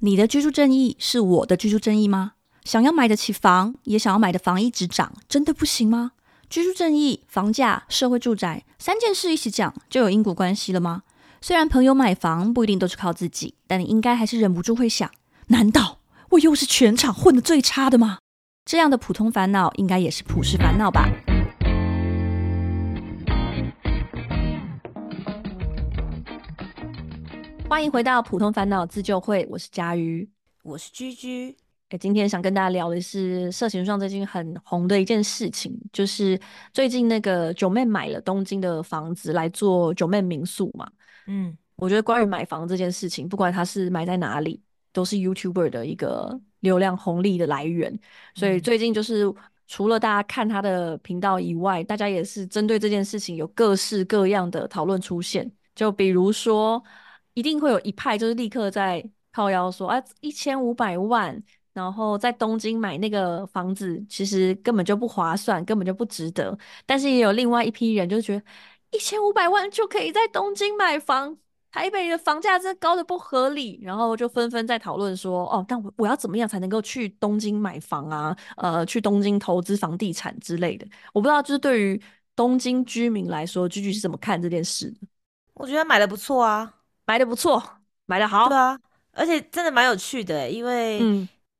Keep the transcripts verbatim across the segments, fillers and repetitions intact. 你的居住正义是我的居住正义吗？想要买得起房，也想要买的房一直涨，真的不行吗？居住正义、房价、社会住宅三件事一起讲，就有因果关系了吗？虽然朋友买房不一定都是靠自己，但你应该还是忍不住会想，难道我又是全场混得最差的吗？这样的普通烦恼应该也是普世烦恼吧。欢迎回到普通烦恼自救会，我是嘉瑜，我是 G G。今天想跟大家聊的是社群上最近很红的一件事情，就是最近那个九妹买了东京的房子来做九妹民宿嘛。嗯，我觉得关于买房这件事情，不管它是买在哪里，都是 YouTuber 的一个流量红利的来源，所以最近就是除了大家看他的频道以外，大家也是针对这件事情有各式各样的讨论出现。就比如说一定会有一派就是立刻在靠腰说啊，一千五百万然后在东京买那个房子其实根本就不划算，根本就不值得。但是也有另外一批人就觉得一千五百万就可以在东京买房，台北的房价真的高的不合理，然后就纷纷在讨论说哦，但我要怎么样才能够去东京买房啊，呃，去东京投资房地产之类的。我不知道就是对于东京居民来说，居居是怎么看这件事的？我觉得买的不错啊，买的不错，买的好。对啊，而且真的蛮有趣的耶，因为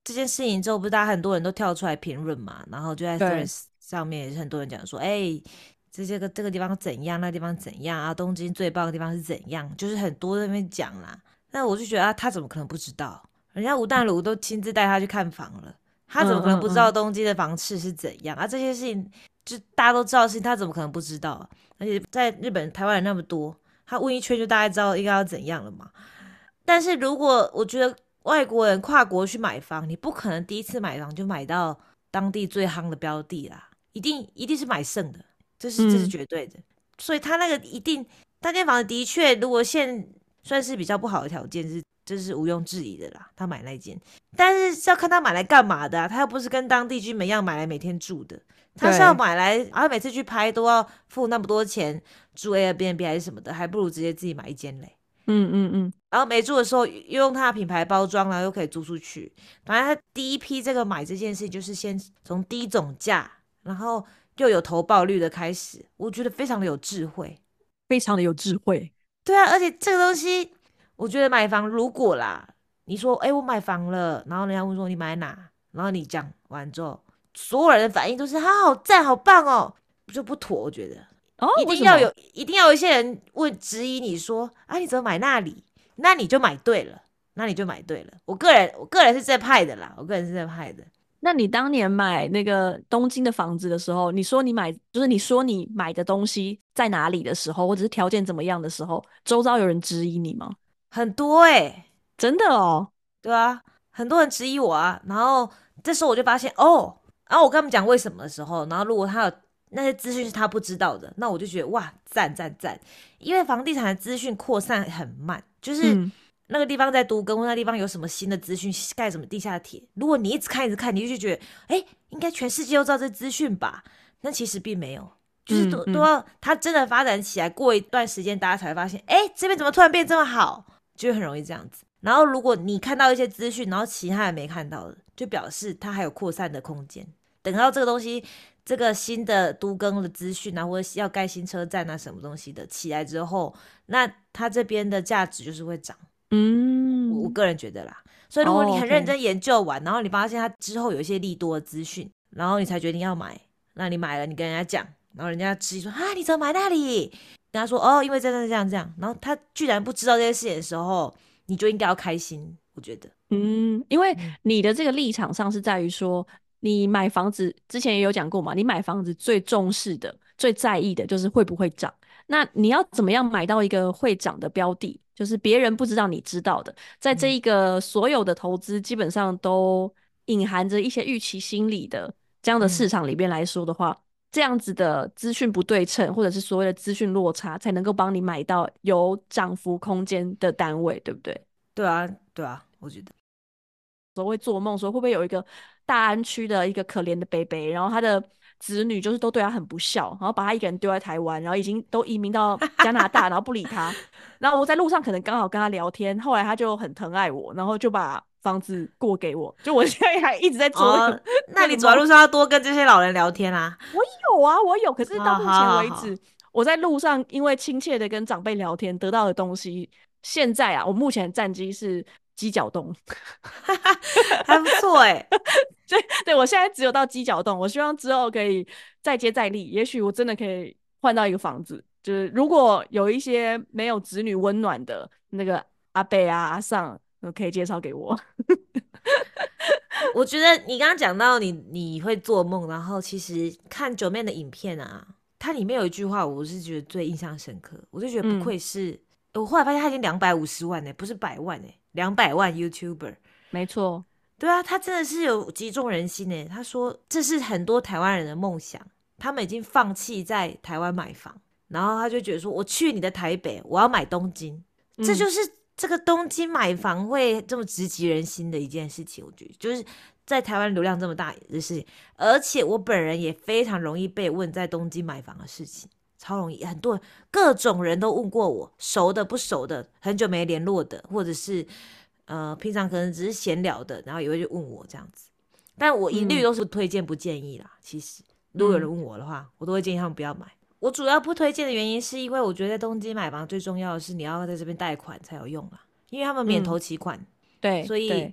这件事情之后，不是大家很多人都跳出来评论嘛，然后就在 Threads 上面也是很多人讲说，哎、欸，这这个这个地方怎样，那地方怎样啊，东京最棒的地方是怎样，就是很多在那边讲啦。那我就觉得啊，他怎么可能不知道？人家吴淡如都亲自带他去看房了，他怎么可能不知道东京的房市是怎样、嗯嗯嗯、啊？这些事情就大家都知道的事情，他怎么可能不知道？而且在日本、台湾人那么多。他问一圈就大概知道应该要怎样了嘛。但是如果我觉得外国人跨国去买房，你不可能第一次买房就买到当地最夯的标的啦，一定一定是买剩的，这是这是绝对的、嗯、所以他那个一定那间房子的确如果现算是比较不好的条件，是这是毋庸置疑的啦，他买那间。但是要看他买来干嘛的啊，他又不是跟当地居民一样买来每天住的，他是要买来然后每次去拍都要付那么多钱住 Airbnb 还是什么的，还不如直接自己买一间嘞。嗯嗯嗯。然后没住的时候又用他的品牌包装，然后又可以租出去。反正他第一批这个买这件事就是先从低总价，然后又有投报率的开始，我觉得非常的有智慧，非常的有智慧。对啊，而且这个东西，我觉得买房如果啦，你说哎、欸、我买房了，然后人家问说你买哪，然后你讲完之后，所有人的反应都是他好赞好棒哦，就不妥。我觉得哦，一定要有一定要有一些人问质疑你说啊你怎么买那里，那你就买对了，那你就买对了。我个人我个人是这派的啦，我个人是这派的。那你当年买那个东京的房子的时候，你说你买就是你说你买的东西在哪里的时候，或者是条件怎么样的时候，周遭有人质疑你吗？很多哎、欸，真的哦。对啊，很多人质疑我啊。然后这时候我就发现哦，然后我跟他们讲为什么的时候，然后如果他有那些资讯是他不知道的，那我就觉得哇赞赞赞，因为房地产的资讯扩散很慢，就是。嗯，那个地方在都更，那地方有什么新的资讯，盖什么地下铁，如果你一直看一直看，你就觉得哎，应该全世界都知道这资讯吧，那其实并没有，就是都、嗯嗯、都要它真的发展起来，过一段时间大家才会发现哎，这边怎么突然变这么好，就很容易这样子。然后如果你看到一些资讯，然后其他人没看到的，就表示它还有扩散的空间。等到这个东西，这个新的都更的资讯啊，或者要盖新车站啊什么东西的起来之后，那它这边的价值就是会涨。嗯，我个人觉得啦。所以如果你很认真研究完、oh, okay. 然后你发现它之后有一些利多的资讯，然后你才决定要买，那你买了你跟人家讲，然后人家质疑说啊你怎么买那里，跟他说哦因为真的这样这样，然后他居然不知道这些事情的时候，你就应该要开心，我觉得。嗯，因为你的这个立场上是在于说，你买房子之前也有讲过嘛，你买房子最重视的最在意的就是会不会涨，那你要怎么样买到一个会涨的标的，就是别人不知道你知道的。在这一个所有的投资基本上都隐含着一些预期心理的这样的市场里面来说的话、嗯、这样子的资讯不对称，或者是所谓的资讯落差，才能够帮你买到有涨幅空间的单位，对不对？对啊对啊，我觉得所谓做梦说会不会有一个大安区的一个可怜的北北，然后他的子女就是都对他很不孝，然后把他一个人丢在台湾，然后已经都移民到加拿大，然后不理他。然后我在路上可能刚好跟他聊天，后来他就很疼爱我，然后就把房子过给我，就我现在还一直在做、那個哦。那你走在路上要多跟这些老人聊天啊？我有啊，我有，可是到目前为止，好好好我在路上因为亲切的跟长辈聊天得到的东西，现在啊，我目前的战绩是鸡脚冻，还不错哎、欸。对对，我现在只有到鸡脚冻，我希望之后可以再接再厉，也许我真的可以换到一个房子。就是如果有一些没有子女温暖的那个阿伯啊、阿桑，可以介绍给我。我觉得你刚刚讲到你你会做梦，然后其实看九妹的影片啊，它里面有一句话，我是觉得最印象深刻，我就觉得不愧是，嗯欸、我后来发现他已经两百五十万呢、欸，不是百万呢、欸，两百万 YouTuber， 没错，对啊，他真的是有击中人心呢、欸。他说这是很多台湾人的梦想，他们已经放弃在台湾买房，然后他就觉得说，我去你的台北，我要买东京，嗯、这就是。这个东京买房会这么直击人心的一件事情，我觉得就是在台湾流量这么大的事情，而且我本人也非常容易被问在东京买房的事情，超容易，很多人各种人都问过我，熟的不熟的，很久没联络的，或者是呃平常可能只是闲聊的，然后也会去问我这样子，但我一律都是不推荐不建议啦。其实如果有人问我的话，我都会建议他们不要买。我主要不推荐的原因是因为我觉得在东京买房最重要的是你要在这边贷款才有用啦，因为他们免头期款、嗯、对，所以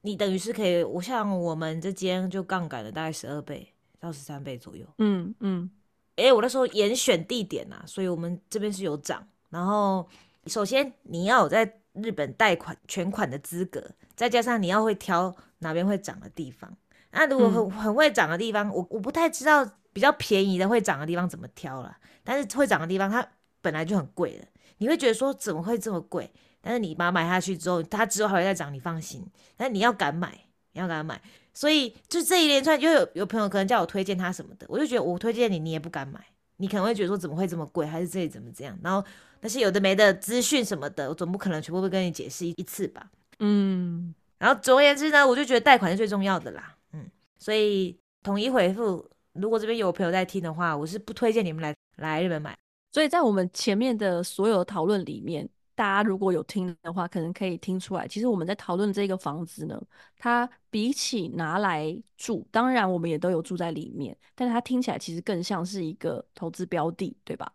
你等于是可以，我像我们这间就杠杆了大概十二倍到十三倍左右，嗯嗯，哎、欸，我那时候严选地点啊，所以我们这边是有涨，然后首先你要有在日本贷款全款的资格，再加上你要会挑哪边会涨的地方，那如果 很, 很会涨的地方、嗯、我, 我不太知道比较便宜的会涨的地方怎么挑啦，但是会涨的地方它本来就很贵了，你会觉得说怎么会这么贵，但是你把它买下去之后，它之后还会再涨，你放心，但你要敢买，你要敢买，所以就这一连串就有有朋友可能叫我推荐他什么的，我就觉得我推荐你你也不敢买，你可能会觉得说怎么会这么贵，还是这里怎么这样，然后那些有的没的资讯什么的，我总不可能全部会跟你解释一次吧，嗯，然后总而言之呢，我就觉得贷款是最重要的啦，嗯，所以统一回复，如果这边有朋友在听的话，我是不推荐你们来来日本买。所以在我们前面的所有讨论里面，大家如果有听的话，可能可以听出来，其实我们在讨论这个房子呢，它比起拿来住，当然我们也都有住在里面，但是它听起来其实更像是一个投资标的，对吧？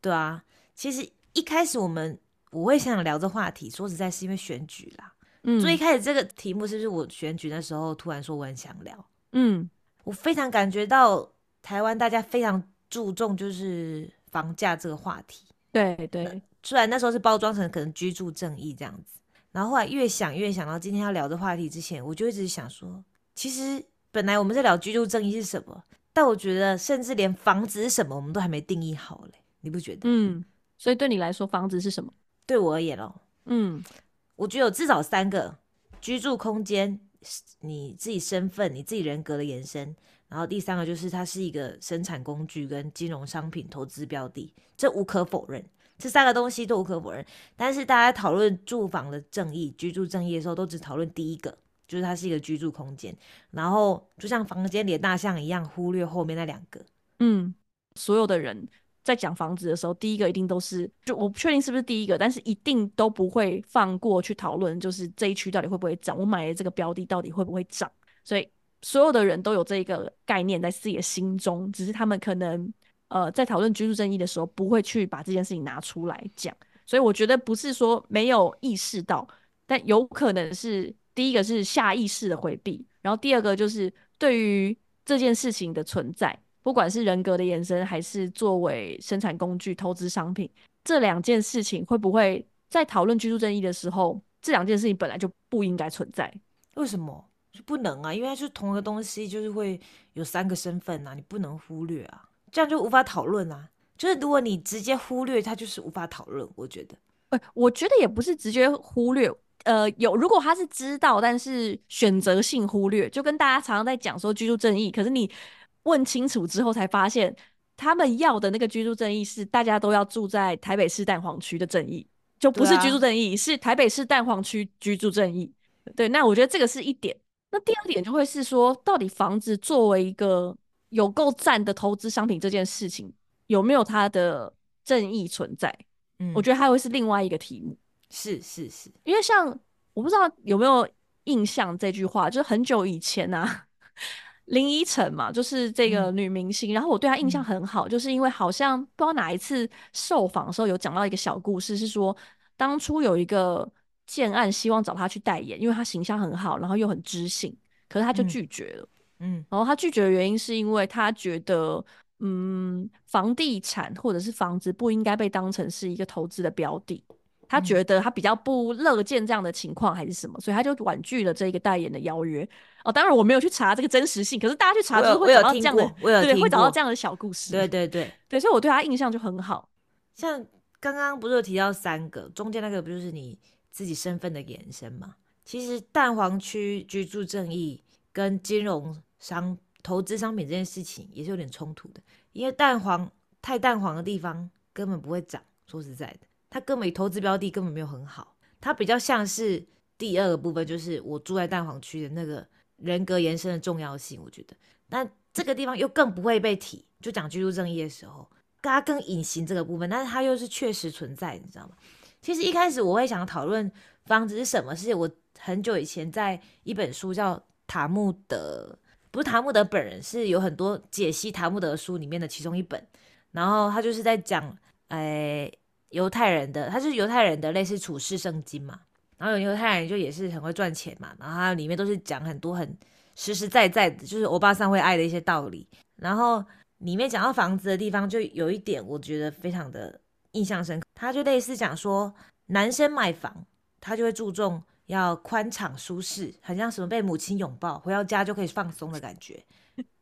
对啊，其实一开始我们我会想聊这话题，说实在是因为选举啦，嗯，所以一开始这个题目是不是我选举那时候突然说我很想聊，嗯。我非常感觉到台湾大家非常注重就是房价这个话题，对对、呃、虽然那时候是包装成可能居住正义这样子，然后后来越想越想到今天要聊的话题之前，我就一直想说其实本来我们在聊居住正义是什么，但我觉得甚至连房子是什么我们都还没定义好嘞，你不觉得？嗯，所以对你来说房子是什么？对我而言咯，嗯，我觉得有至少三个，居住空间，你自己身份，你自己人格的延伸，然后第三个就是它是一个生产工具跟金融商品投资标的，这无可否认，这三个东西都无可否认，但是大家讨论住房的正义，居住正义的时候都只讨论第一个，就是它是一个居住空间，然后就像房间里的大象一样忽略后面那两个。嗯，所有的人在讲房子的时候，第一个一定都是，就我不确定是不是第一个，但是一定都不会放过去讨论，就是这一区到底会不会涨，我买的这个标的到底会不会涨，所以所有的人都有这个概念在自己的心中，只是他们可能呃在讨论居住正义的时候不会去把这件事情拿出来讲，所以我觉得不是说没有意识到，但有可能是第一个是下意识的回避，然后第二个就是对于这件事情的存在，不管是人格的延伸还是作为生产工具投资商品，这两件事情会不会在讨论居住正义的时候，这两件事情本来就不应该存在？为什么？就不能啊，因为它是同一个东西，就是会有三个身份啊，你不能忽略啊，这样就无法讨论啊，就是如果你直接忽略它就是无法讨论，我觉得、欸、我觉得也不是直接忽略，呃，有，如果他是知道但是选择性忽略，就跟大家常常在讲说居住正义，可是你问清楚之后才发现，他们要的那个居住正义是大家都要住在台北市蛋黄区的正义，就不是居住正义、啊、是台北市蛋黄区居住正义。对，那我觉得这个是一点。那第二点就会是说，到底房子作为一个有够赞的投资商品这件事情有没有它的正义存在、嗯、我觉得它会是另外一个题目。是是是，因为像我不知道有没有印象这句话，就是很久以前啊林依晨嘛，就是这个女明星、嗯、然后我对她印象很好、嗯、就是因为好像不知道哪一次受访的时候有讲到一个小故事，是说当初有一个建案希望找她去代言，因为她形象很好，然后又很知性，可是她就拒绝了。嗯，然后她拒绝的原因是因为她觉得嗯，房地产或者是房子不应该被当成是一个投资的标的，她觉得她比较不乐见这样的情况还是什么，所以她就婉拒了这个代言的邀约。哦，当然我没有去查这个真实性，可是大家去查就是会找到这样的，对，会找到这样的小故事。对对对对，所以我对她印象就很好。像刚刚不是有提到三个，中间那个不就是你自己身份的延伸吗？其实蛋黄区居住正义跟金融商投资商品这件事情也是有点冲突的，因为蛋黄太蛋黄的地方根本不会涨，说实在的，它根本投资标的根本没有很好，它比较像是第二个部分，就是我住在蛋黄区的那个人格延伸的重要性，我觉得那这个地方又更不会被提，就讲居住正义的时候它更隐形这个部分，但是它又是确实存在，你知道吗？其实一开始我会想讨论房子是什么事，我很久以前在一本书叫塔木德，不是塔木德本人，是有很多解析塔木德的书里面的其中一本，然后他就是在讲哎，犹太人的，他是犹太人的类似处世圣经嘛，然后有犹太人就也是很会赚钱嘛，然后他里面都是讲很多很实实在在的，就是欧巴桑会爱的一些道理，然后里面讲到房子的地方就有一点我觉得非常的印象深刻，他就类似讲说男生买房他就会注重要宽敞舒适，很像什么被母亲拥抱回到家就可以放松的感觉，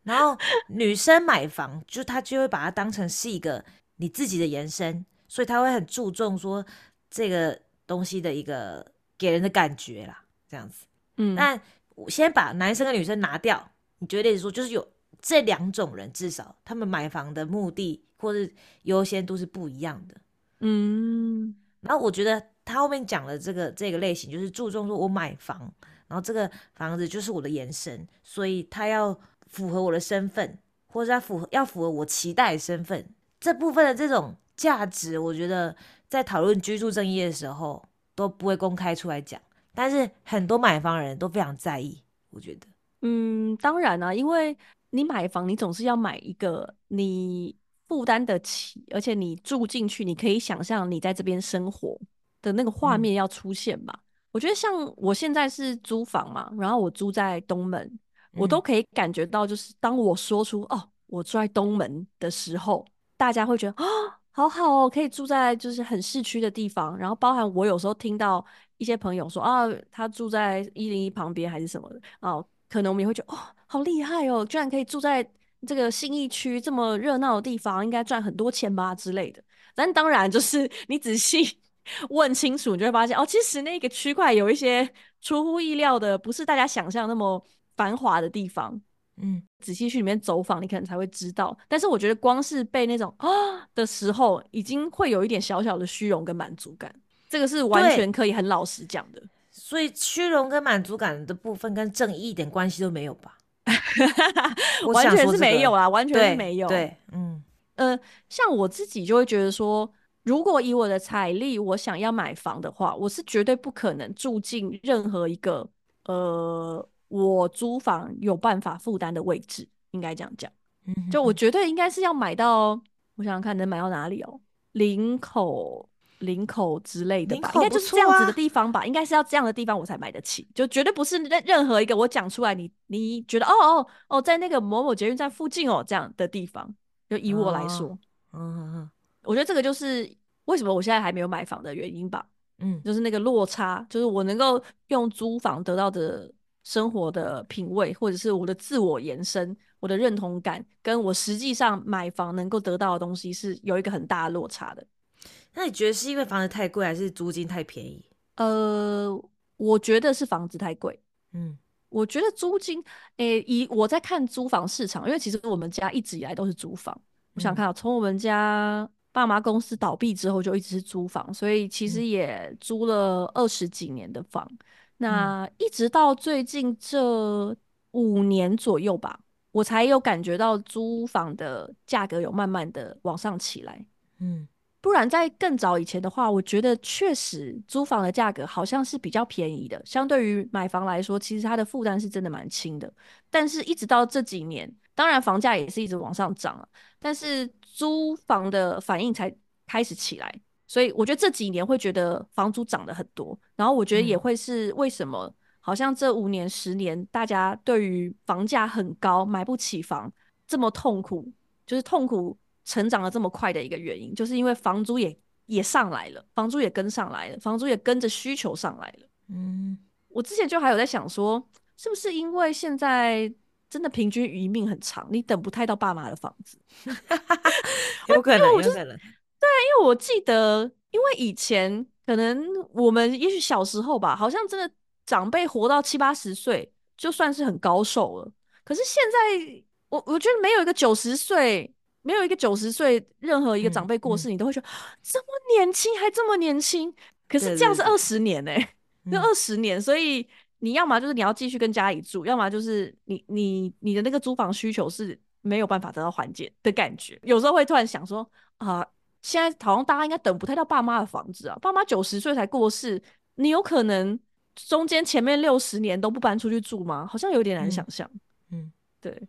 然后女生买房就她就会把它当成是一个你自己的延伸，所以她会很注重说这个东西的一个给人的感觉啦，这样子。嗯，那我先把男生跟女生拿掉，你觉得说就是有这两种人至少他们买房的目的或是优先度是不一样的。嗯，然后我觉得他后面讲了这个这个类型就是注重说我买房，然后这个房子就是我的延伸，所以他要符合我的身份，或者他符合要符合我期待的身份，这部分的这种价值我觉得在讨论居住正义的时候都不会公开出来讲，但是很多买房人都非常在意，我觉得。嗯，当然啊，因为你买房你总是要买一个你负担得起，而且你住进去你可以想象你在这边生活的那个画面要出现吧、嗯、我觉得像我现在是租房嘛，然后我租在东门、嗯、我都可以感觉到，就是当我说出哦我住在东门的时候，大家会觉得啊、哦、好好哦，可以住在就是很市区的地方，然后包含我有时候听到一些朋友说啊他住在一零一旁边还是什么的啊，可能我们也会觉得哦好厉害哦，居然可以住在这个信义区这么热闹的地方，应该赚很多钱吧之类的。但当然就是你仔细问清楚，你就会发现哦，其实那个区块有一些出乎意料的，不是大家想象那么繁华的地方。嗯，仔细去里面走访，你可能才会知道。但是我觉得光是被那种啊的时候，已经会有一点小小的虚荣跟满足感，这个是完全可以很老实讲的。所以虚荣跟满足感的部分跟正义一点关系都没有吧？完全是没有啦、這個、完全是没有。对，對嗯，呃，像我自己就会觉得说，如果以我的财力，我想要买房的话，我是绝对不可能住进任何一个呃，我租房有办法负担的位置，应该这样讲。就我绝对应该是要买到，我想想看能买到哪里哦，林口。林口之类的吧，啊、应该就是这样子的地方吧，应该是要这样的地方我才买得起，就绝对不是任何一个我讲出来你你觉得哦哦哦在那个某某捷运站附近哦这样的地方，就以我来说，嗯、哦哦，我觉得这个就是为什么我现在还没有买房的原因吧，嗯，就是那个落差，就是我能够用租房得到的生活的品味，或者是我的自我延伸、我的认同感，跟我实际上买房能够得到的东西是有一个很大的落差的。那你觉得是因为房子太贵还是租金太便宜？呃，我觉得是房子太贵。嗯，我觉得租金，诶、欸，以我在看租房市场，因为其实我们家一直以来都是租房。嗯、我想看，从我们家爸妈公司倒闭之后就一直是租房，所以其实也租了二十几年的房、嗯。那一直到最近这五年左右吧，我才有感觉到租房的价格有慢慢的往上起来。嗯，不然在更早以前的话，我觉得确实租房的价格好像是比较便宜的，相对于买房来说，其实它的负担是真的蛮轻的。但是一直到这几年，当然房价也是一直往上涨了，但是租房的反应才开始起来。所以我觉得这几年会觉得房租涨了很多，然后我觉得也会是为什么好像这五年十年大家对于房价很高买不起房这么痛苦，就是痛苦成长了这么快的一个原因，就是因为房租也也上来了，房租也跟上来了，房租也跟着需求上来了。嗯，我之前就还有在想说，是不是因为现在真的平均余命很长，你等不太到爸妈的房子？有可能，有可能。对，因为我记得，因为以前可能我们也许小时候吧，好像真的长辈活到七八十岁就算是很高寿了。可是现在，我我觉得没有一个九十岁，没有一个九十岁任何一个长辈过世，嗯、你都会觉得、嗯、这么年轻还这么年轻。可是这样是二十年哎、欸，那二十年，所以你要么就是你要继续跟家里住，要么就是你你你的那个租房需求是没有办法得到缓解的感觉。有时候会突然想说啊。呃现在好像大家应该等不太到爸妈的房子啊，爸妈九十岁才过世，你有可能中间前面六十年都不搬出去住吗？好像有点难想象。嗯，嗯对。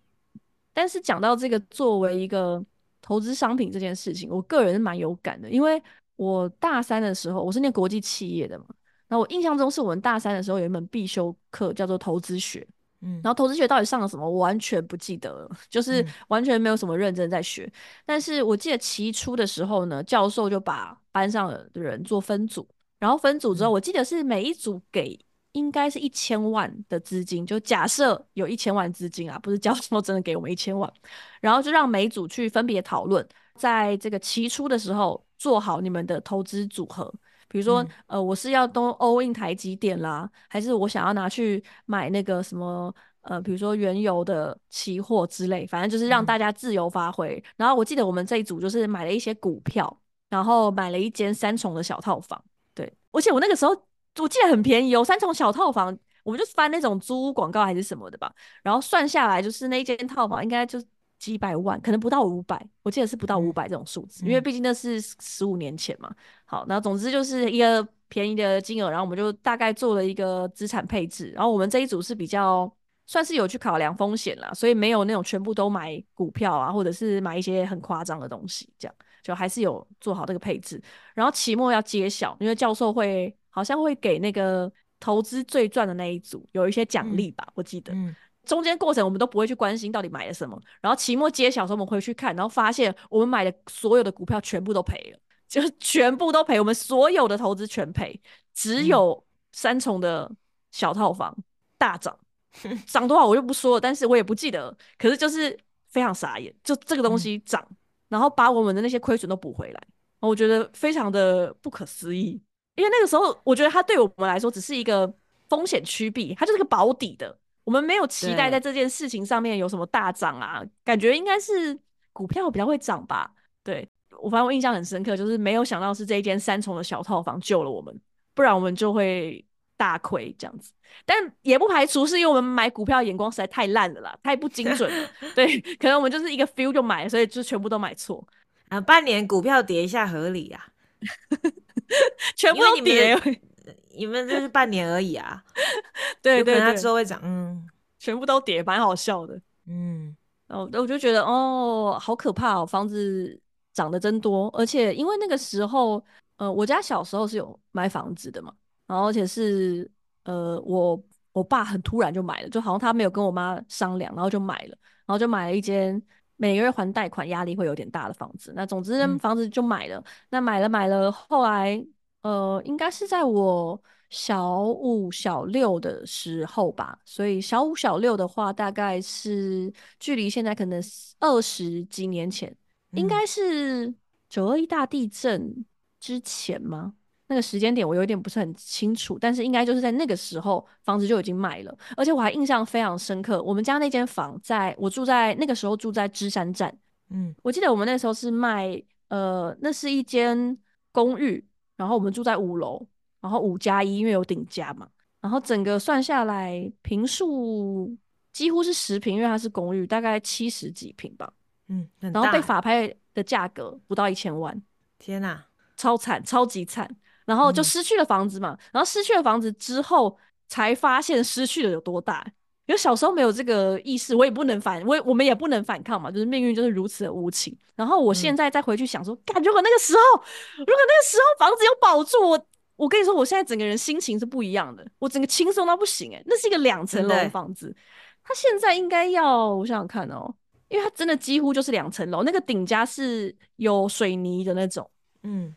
但是讲到这个作为一个投资商品这件事情，我个人蛮有感的，因为我大三的时候，我是念国际企业的嘛，然后我印象中是我们大三的时候有一门必修课叫做投资学。嗯，然后投资学到底上了什么我完全不记得了，就是完全没有什么认真在学、嗯、但是我记得期初的时候呢，教授就把班上的人做分组，然后分组之后、嗯、我记得是每一组给应该是一千万的资金，就假设有一千万资金啊，不是教授真的给我们一千万，然后就让每组去分别讨论，在这个期初的时候做好你们的投资组合，比如说、嗯、呃，我是要都 all in 台积电啦，还是我想要拿去买那个什么呃，比如说原油的期货之类，反正就是让大家自由发挥、嗯、然后我记得我们这一组就是买了一些股票，然后买了一间三重的小套房。对，而且我那个时候我记得很便宜哦，三重小套房我们就翻那种租屋广告还是什么的吧，然后算下来就是那一间套房应该就几百万，可能不到五百，我记得是不到五百这种数字、嗯、因为毕竟那是十五年前嘛。好，那总之就是一个便宜的金额，然后我们就大概做了一个资产配置，然后我们这一组是比较算是有去考量风险啦，所以没有那种全部都买股票啊，或者是买一些很夸张的东西，这样就还是有做好这个配置。然后期末要揭晓，因为教授会好像会给那个投资最赚的那一组有一些奖励吧、嗯、我记得、嗯，中间过程我们都不会去关心到底买了什么，然后期末揭晓的时候我们回去看，然后发现我们买的所有的股票全部都赔了，就是全部都赔，我们所有的投资全赔，只有三重的小套房大涨，涨多少我就不说了，但是我也不记得，可是就是非常傻眼，就这个东西涨，然后把我们的那些亏损都补回来，我觉得非常的不可思议，因为那个时候我觉得它对我们来说只是一个风险趋避，它就是个保底的。我们没有期待在这件事情上面有什么大涨啊，感觉应该是股票比较会涨吧。对，我反正我印象很深刻，就是没有想到是这一间三重的小套房救了我们，不然我们就会大亏这样子。但也不排除是因为我们买股票眼光实在太烂了啦，太不精准了。对，可能我们就是一个 feel 就买，所以就全部都买错啊。半年股票跌一下合理啊，全部都跌。你们这是半年而已啊，对对对，它之后会涨，嗯，全部都跌，蛮好笑的，嗯，然后我就觉得哦，好可怕哦，房子涨得真多，而且因为那个时候，呃，我家小时候是有买房子的嘛，然后而且是呃，我我爸很突然就买了，就好像他没有跟我妈商量，然后就买了，然后就买了一间。每个月还贷款压力会有点大的房子，那总之房子就买了，嗯、那买了买了，后来。呃，应该是在我小五小六的时候吧，所以小五小六的话，大概是距离现在可能二十几年前，嗯、应该是九二一大地震之前吗？那个时间点我有点不是很清楚，但是应该就是在那个时候，房子就已经卖了，而且我还印象非常深刻，我们家那间房在我住在那个时候住在芝山站，嗯，我记得我们那时候是卖，呃，那是一间公寓。然后我们住在五楼，然后五加一，因为有顶加嘛。然后整个算下来，坪数几乎是十坪，因为它是公寓，大概七十几坪吧。嗯，很大。然后被法拍的价格不到一千万。天哪、啊，超惨，超级惨。然后就失去了房子嘛，嗯、然后失去了房子之后，才发现失去了有多大。因为小时候没有这个意识，我也不能反，我我们也不能反抗嘛，就是命运就是如此的无情。然后我现在再回去想说，干、嗯，如果那个时候，如果那个时候房子有保住，我我跟你说，我现在整个人心情是不一样的，我整个轻松到不行哎、欸。那是一个两层楼的房子，它现在应该要我想想看哦，因为它真的几乎就是两层楼，那个顶加是有水泥的那种，嗯，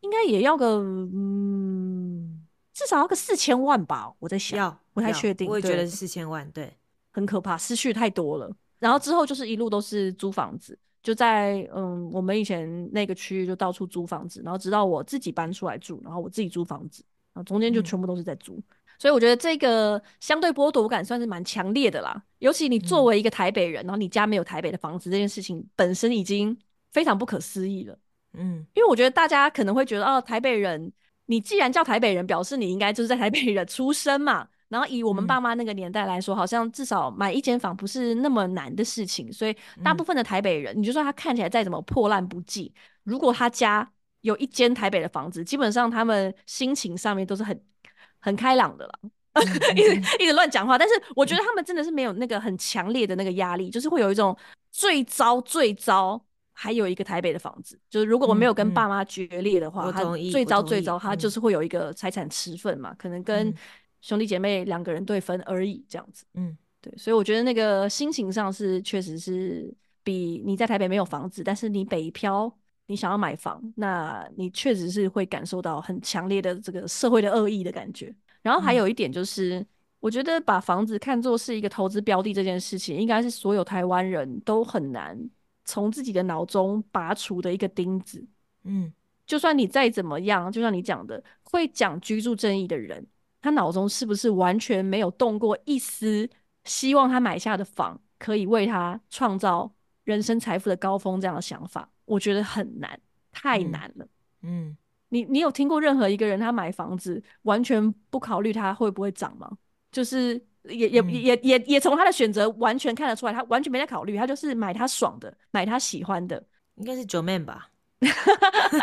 应该也要个嗯。至少要个四千万吧，我在想，要不太确定，我也觉得是四千万，对，很可怕，失去太多了。然后之后就是一路都是租房子，就在嗯我们以前那个区域就到处租房子，然后直到我自己搬出来住，然后我自己租房子，然后中间就全部都是在租。嗯、所以我觉得这个相对剥夺感算是蛮强烈的啦，尤其你作为一个台北人，嗯、然后你家没有台北的房子，这件事情本身已经非常不可思议了。嗯，因为我觉得大家可能会觉得哦，台北人。你既然叫台北人，表示你应该就是在台北人出生嘛。然后以我们爸妈那个年代来说，嗯、好像至少买一间房不是那么难的事情。所以大部分的台北人，嗯、你就算他看起来再怎么破烂不济，如果他家有一间台北的房子，基本上他们心情上面都是很很开朗的啦。一直一直乱讲话，但是我觉得他们真的是没有那个很强烈的那个压力，就是会有一种最糟最糟。还有一个台北的房子，就是如果我没有跟爸妈决裂的话，嗯嗯、他最糟最糟，他就是会有一个财产持分嘛，嗯、可能跟兄弟姐妹两个人对分而已，这样子。嗯，对，所以我觉得那个心情上是确实是比你在台北没有房子，但是你北漂，你想要买房，那你确实是会感受到很强烈的这个社会的恶意的感觉。然后还有一点就是，嗯、我觉得把房子看作是一个投资标的这件事情，应该是所有台湾人都很难。从自己的脑中拔除的一个钉子，嗯，就算你再怎么样，就像你讲的，会讲居住正义的人，他脑中是不是完全没有动过一丝希望他买下的房可以为他创造人生财富的高峰这样的想法？我觉得很难，太难了。嗯，嗯你你有听过任何一个人他买房子完全不考虑他会不会涨吗？就是也也、嗯、也也也从他的选择完全看得出来，他完全没在考虑，他就是买他爽的，买他喜欢的，应该是九妹吧。可是他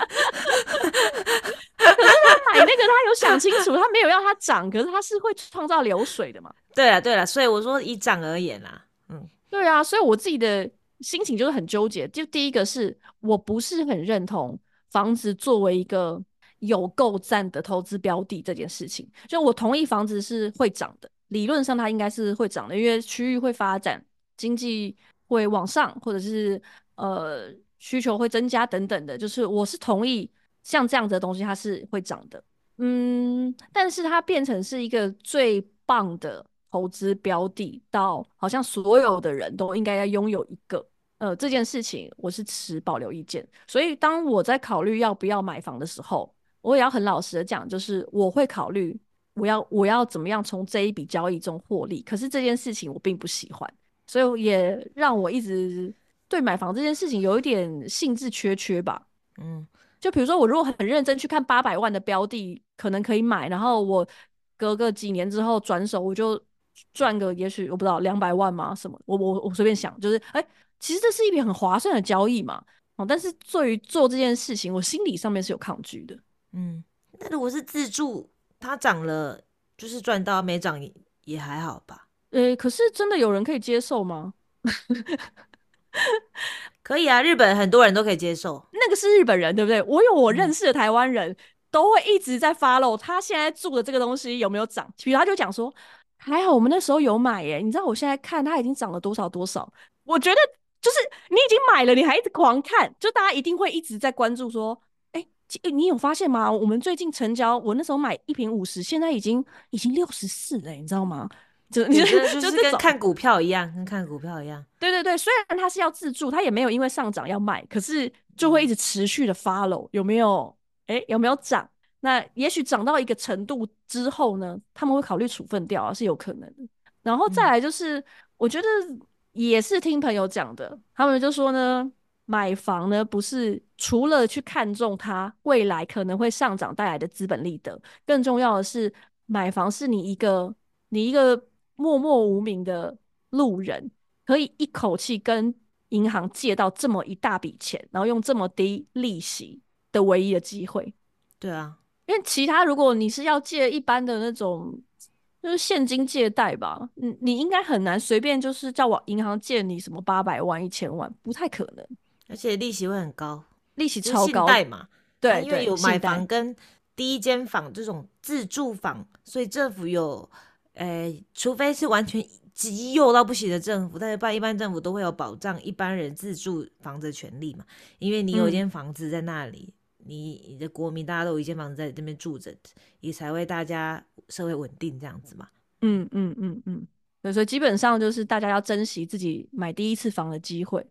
买那个，他有想清楚，他没有要他涨，可是他是会创造流水的嘛？对啦对啦，所以我说以涨而言啦，嗯，对啊，所以我自己的心情就是很纠结。就第一个是我不是很认同房子作为一个有够赞的投资标的这件事情，就我同意房子是会涨的。理论上它应该是会涨的，因为区域会发展，经济会往上，或者是呃需求会增加等等的，就是我是同意像这样子的东西它是会涨的，嗯，但是它变成是一个最棒的投资标的，到好像所有的人都应该要拥有一个，呃，这件事情我是持保留意见，所以当我在考虑要不要买房的时候，我也要很老实的讲，就是我会考虑。我要我要怎么样从这一笔交易中获利？可是这件事情我并不喜欢，所以也让我一直对买房这件事情有一点兴致缺缺吧。嗯，就比如说我如果很认真去看八百万的标的，可能可以买，然后我隔个几年之后转手，我就赚个也许我不知道两百万嘛什么，我我我随便想，就是哎、欸，其实这是一笔很划算的交易嘛。哦，但是对于做这件事情，我心理上面是有抗拒的。嗯，那如果是自住。它涨了就是赚到，没涨 也, 也还好吧。呃、欸，可是真的有人可以接受吗？可以啊，日本很多人都可以接受。那个是日本人，对不对？我有我认识的台湾人、嗯、都会一直在 follow 他现在住的这个东西有没有涨。比如他就讲说，还好我们那时候有买耶，你知道我现在看它已经涨了多少多少。我觉得就是你已经买了，你还一直狂看，就大家一定会一直在关注说。欸、你有发现吗？我们最近成交，我那时候买一瓶五十，现在已经已经六十四了，你知道吗？就你就是就跟看股票一样，跟看股票一样。对对对，虽然它是要自住，它也没有因为上涨要卖，可是就会一直持续的 follow 有没有？哎、欸，有没有涨？那也许涨到一个程度之后呢，他们会考虑处分掉啊，是有可能的。然后再来就是，嗯、我觉得也是听朋友讲的，他们就说呢。买房呢，不是除了去看重它未来可能会上涨带来的资本利得，更重要的是，买房是你一个你一个默默无名的路人可以一口气跟银行借到这么一大笔钱，然后用这么低利息的唯一的机会。对啊，因为其他如果你是要借一般的那种就是现金借贷吧， 你, 你应该很难随便就是叫我银行借你什么八百万一千万，不太可能，而且利息会很高，利息超高，信贷嘛，对、啊、因为有买房跟第一间房这种自住房，所以政府有、欸、除非是完全极右到不行的政府，但是一般政府都会有保障一般人自住房子的权利嘛，因为你有一间房子在那里、嗯、你, 你的国民大家都有一间房子在这边住着，也才会大家社会稳定这样子嘛。嗯嗯嗯嗯，对，所以基本上就是大家要珍惜自己买第一次房的机会。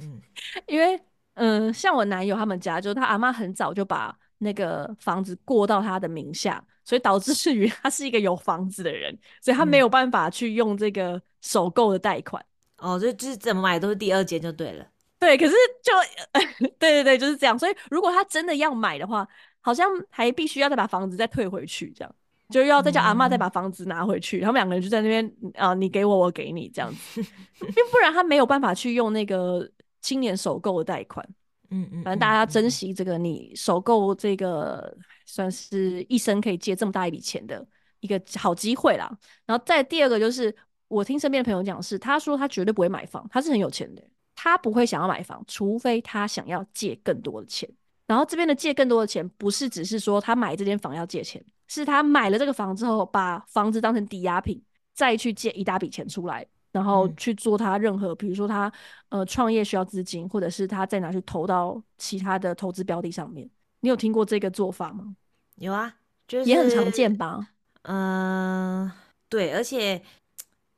嗯，因为嗯、呃，像我男友他们家，就是他阿嬷很早就把那个房子过到他的名下，所以导致于他是一个有房子的人，所以他没有办法去用这个首购的贷款、嗯、哦，所以就是怎么买都是第二间就对了。对，可是就对对对，就是这样。所以如果他真的要买的话，好像还必须要再把房子再退回去，这样就要再叫阿嬷再把房子拿回去、嗯、他们两个人就在那边啊、呃，你给我我给你这样子因为不然他没有办法去用那个青年首购的贷款。嗯嗯，反正大家珍惜这个你首购这个算是一生可以借这么大一笔钱的一个好机会啦。然后再第二个就是我听身边的朋友讲，是他说他绝对不会买房，他是很有钱的，他不会想要买房，除非他想要借更多的钱。然后这边的借更多的钱不是只是说他买这间房要借钱，是他买了这个房之后把房子当成抵押品再去借一大笔钱出来，然后去做他任何、嗯、比如说他呃创业需要资金，或者是他再拿去投到其他的投资标的上面。你有听过这个做法吗？有啊，就是也很常见吧。嗯、呃，对，而且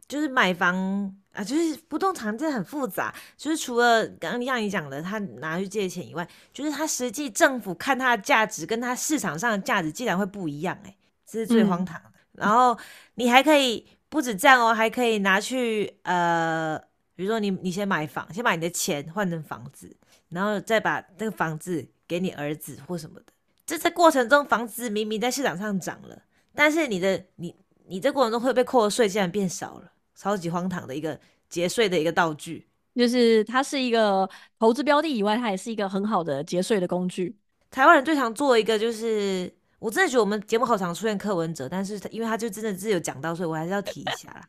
就是买房啊，就是不动产真的很复杂。就是除了刚刚像你讲的他拿去借钱以外，就是他实际政府看他的价值跟他市场上的价值竟然会不一样、欸，哎，这是最荒唐的、嗯。然后你还可以。不止这样哦，还可以拿去呃，比如说你你先买房，先把你的钱换成房子，然后再把那个房子给你儿子或什么的。这在过程中，房子明明在市场上涨了，但是你的你你这过程中会被扣的税竟然变少了，超级荒唐的一个节税的一个道具。就是它是一个投资标的以外，它也是一个很好的节税的工具。台湾人最常做一个就是。我真的觉得我们节目好常出现柯文哲，但是因为他就真的自己有讲到，所以我还是要提一下啦。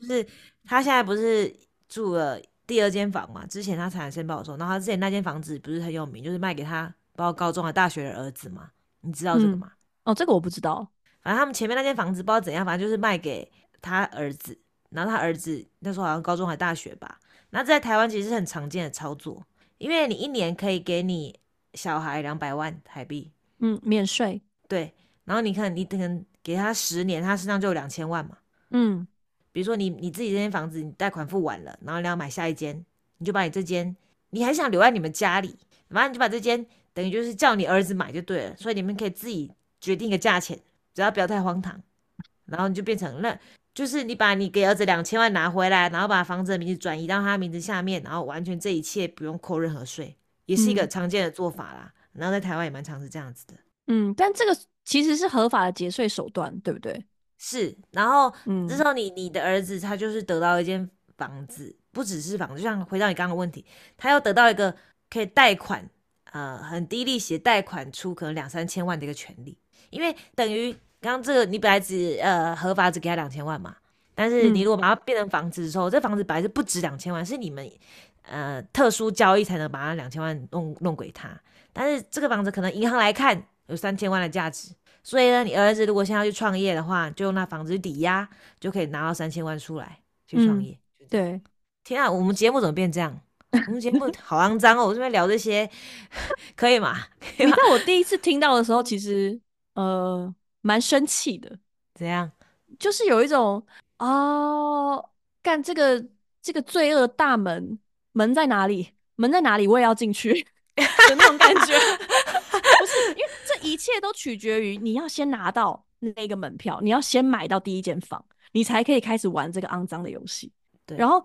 就是他现在不是住了第二间房嘛？之前他财产申报的时候，然后他之前那间房子不是很有名，就是卖给他包括高中啊、大学的儿子嘛？你知道这个吗？嗯、哦，这个我不知道。反正他们前面那间房子不知道怎样，反正就是卖给他儿子，然后他儿子那时候好像高中还大学吧。那在台湾其实是很常见的操作，因为你一年可以给你小孩两百万台币，嗯，免税。对，然后你看，你可能给他十年，他身上就有两千万嘛。嗯，比如说你你自己这间房子，你贷款付完了，然后你要买下一间，你就把你这间，你还想留在你们家里，反正你就把这间，等于就是叫你儿子买就对了。所以你们可以自己决定一个价钱，只要不要太荒唐。然后你就变成那，就是你把你给儿子两千万拿回来，然后把房子的名字转移到他名字下面，然后完全这一切不用扣任何税，也是一个常见的做法啦。嗯、然后在台湾也蛮常是这样子的。嗯，但这个其实是合法的节税手段，对不对？是，然后、嗯、这时候你你的儿子他就是得到一间房子，不只是房子，就像回到你刚刚的问题，他要得到一个可以贷款，呃，很低利息贷款出可能两三千万的一个权利，因为等于刚刚这个你本来只呃合法只给他两千万嘛，但是你如果把它变成房子的时候，嗯、这房子本来是不值两千万，是你们呃特殊交易才能把它两千万弄弄给他，但是这个房子可能银行来看。有三千万的价值，所以呢，你儿子如果现在要去创业的话，就用那房子去抵押，就可以拿到三千万出来去创业、嗯。对，天啊，我们节目怎么变这样？我们节目好肮脏哦！我这边聊这些，可以吗？可以吗？你看我第一次听到的时候，其实呃蛮生气的。怎样？就是有一种哦，干这个这个罪恶大门门在哪里？门在哪里？我也要进去的那种感觉。不是，因为这一切都取决于你要先拿到那个门票，你要先买到第一间房，你才可以开始玩这个肮脏的游戏。对，然后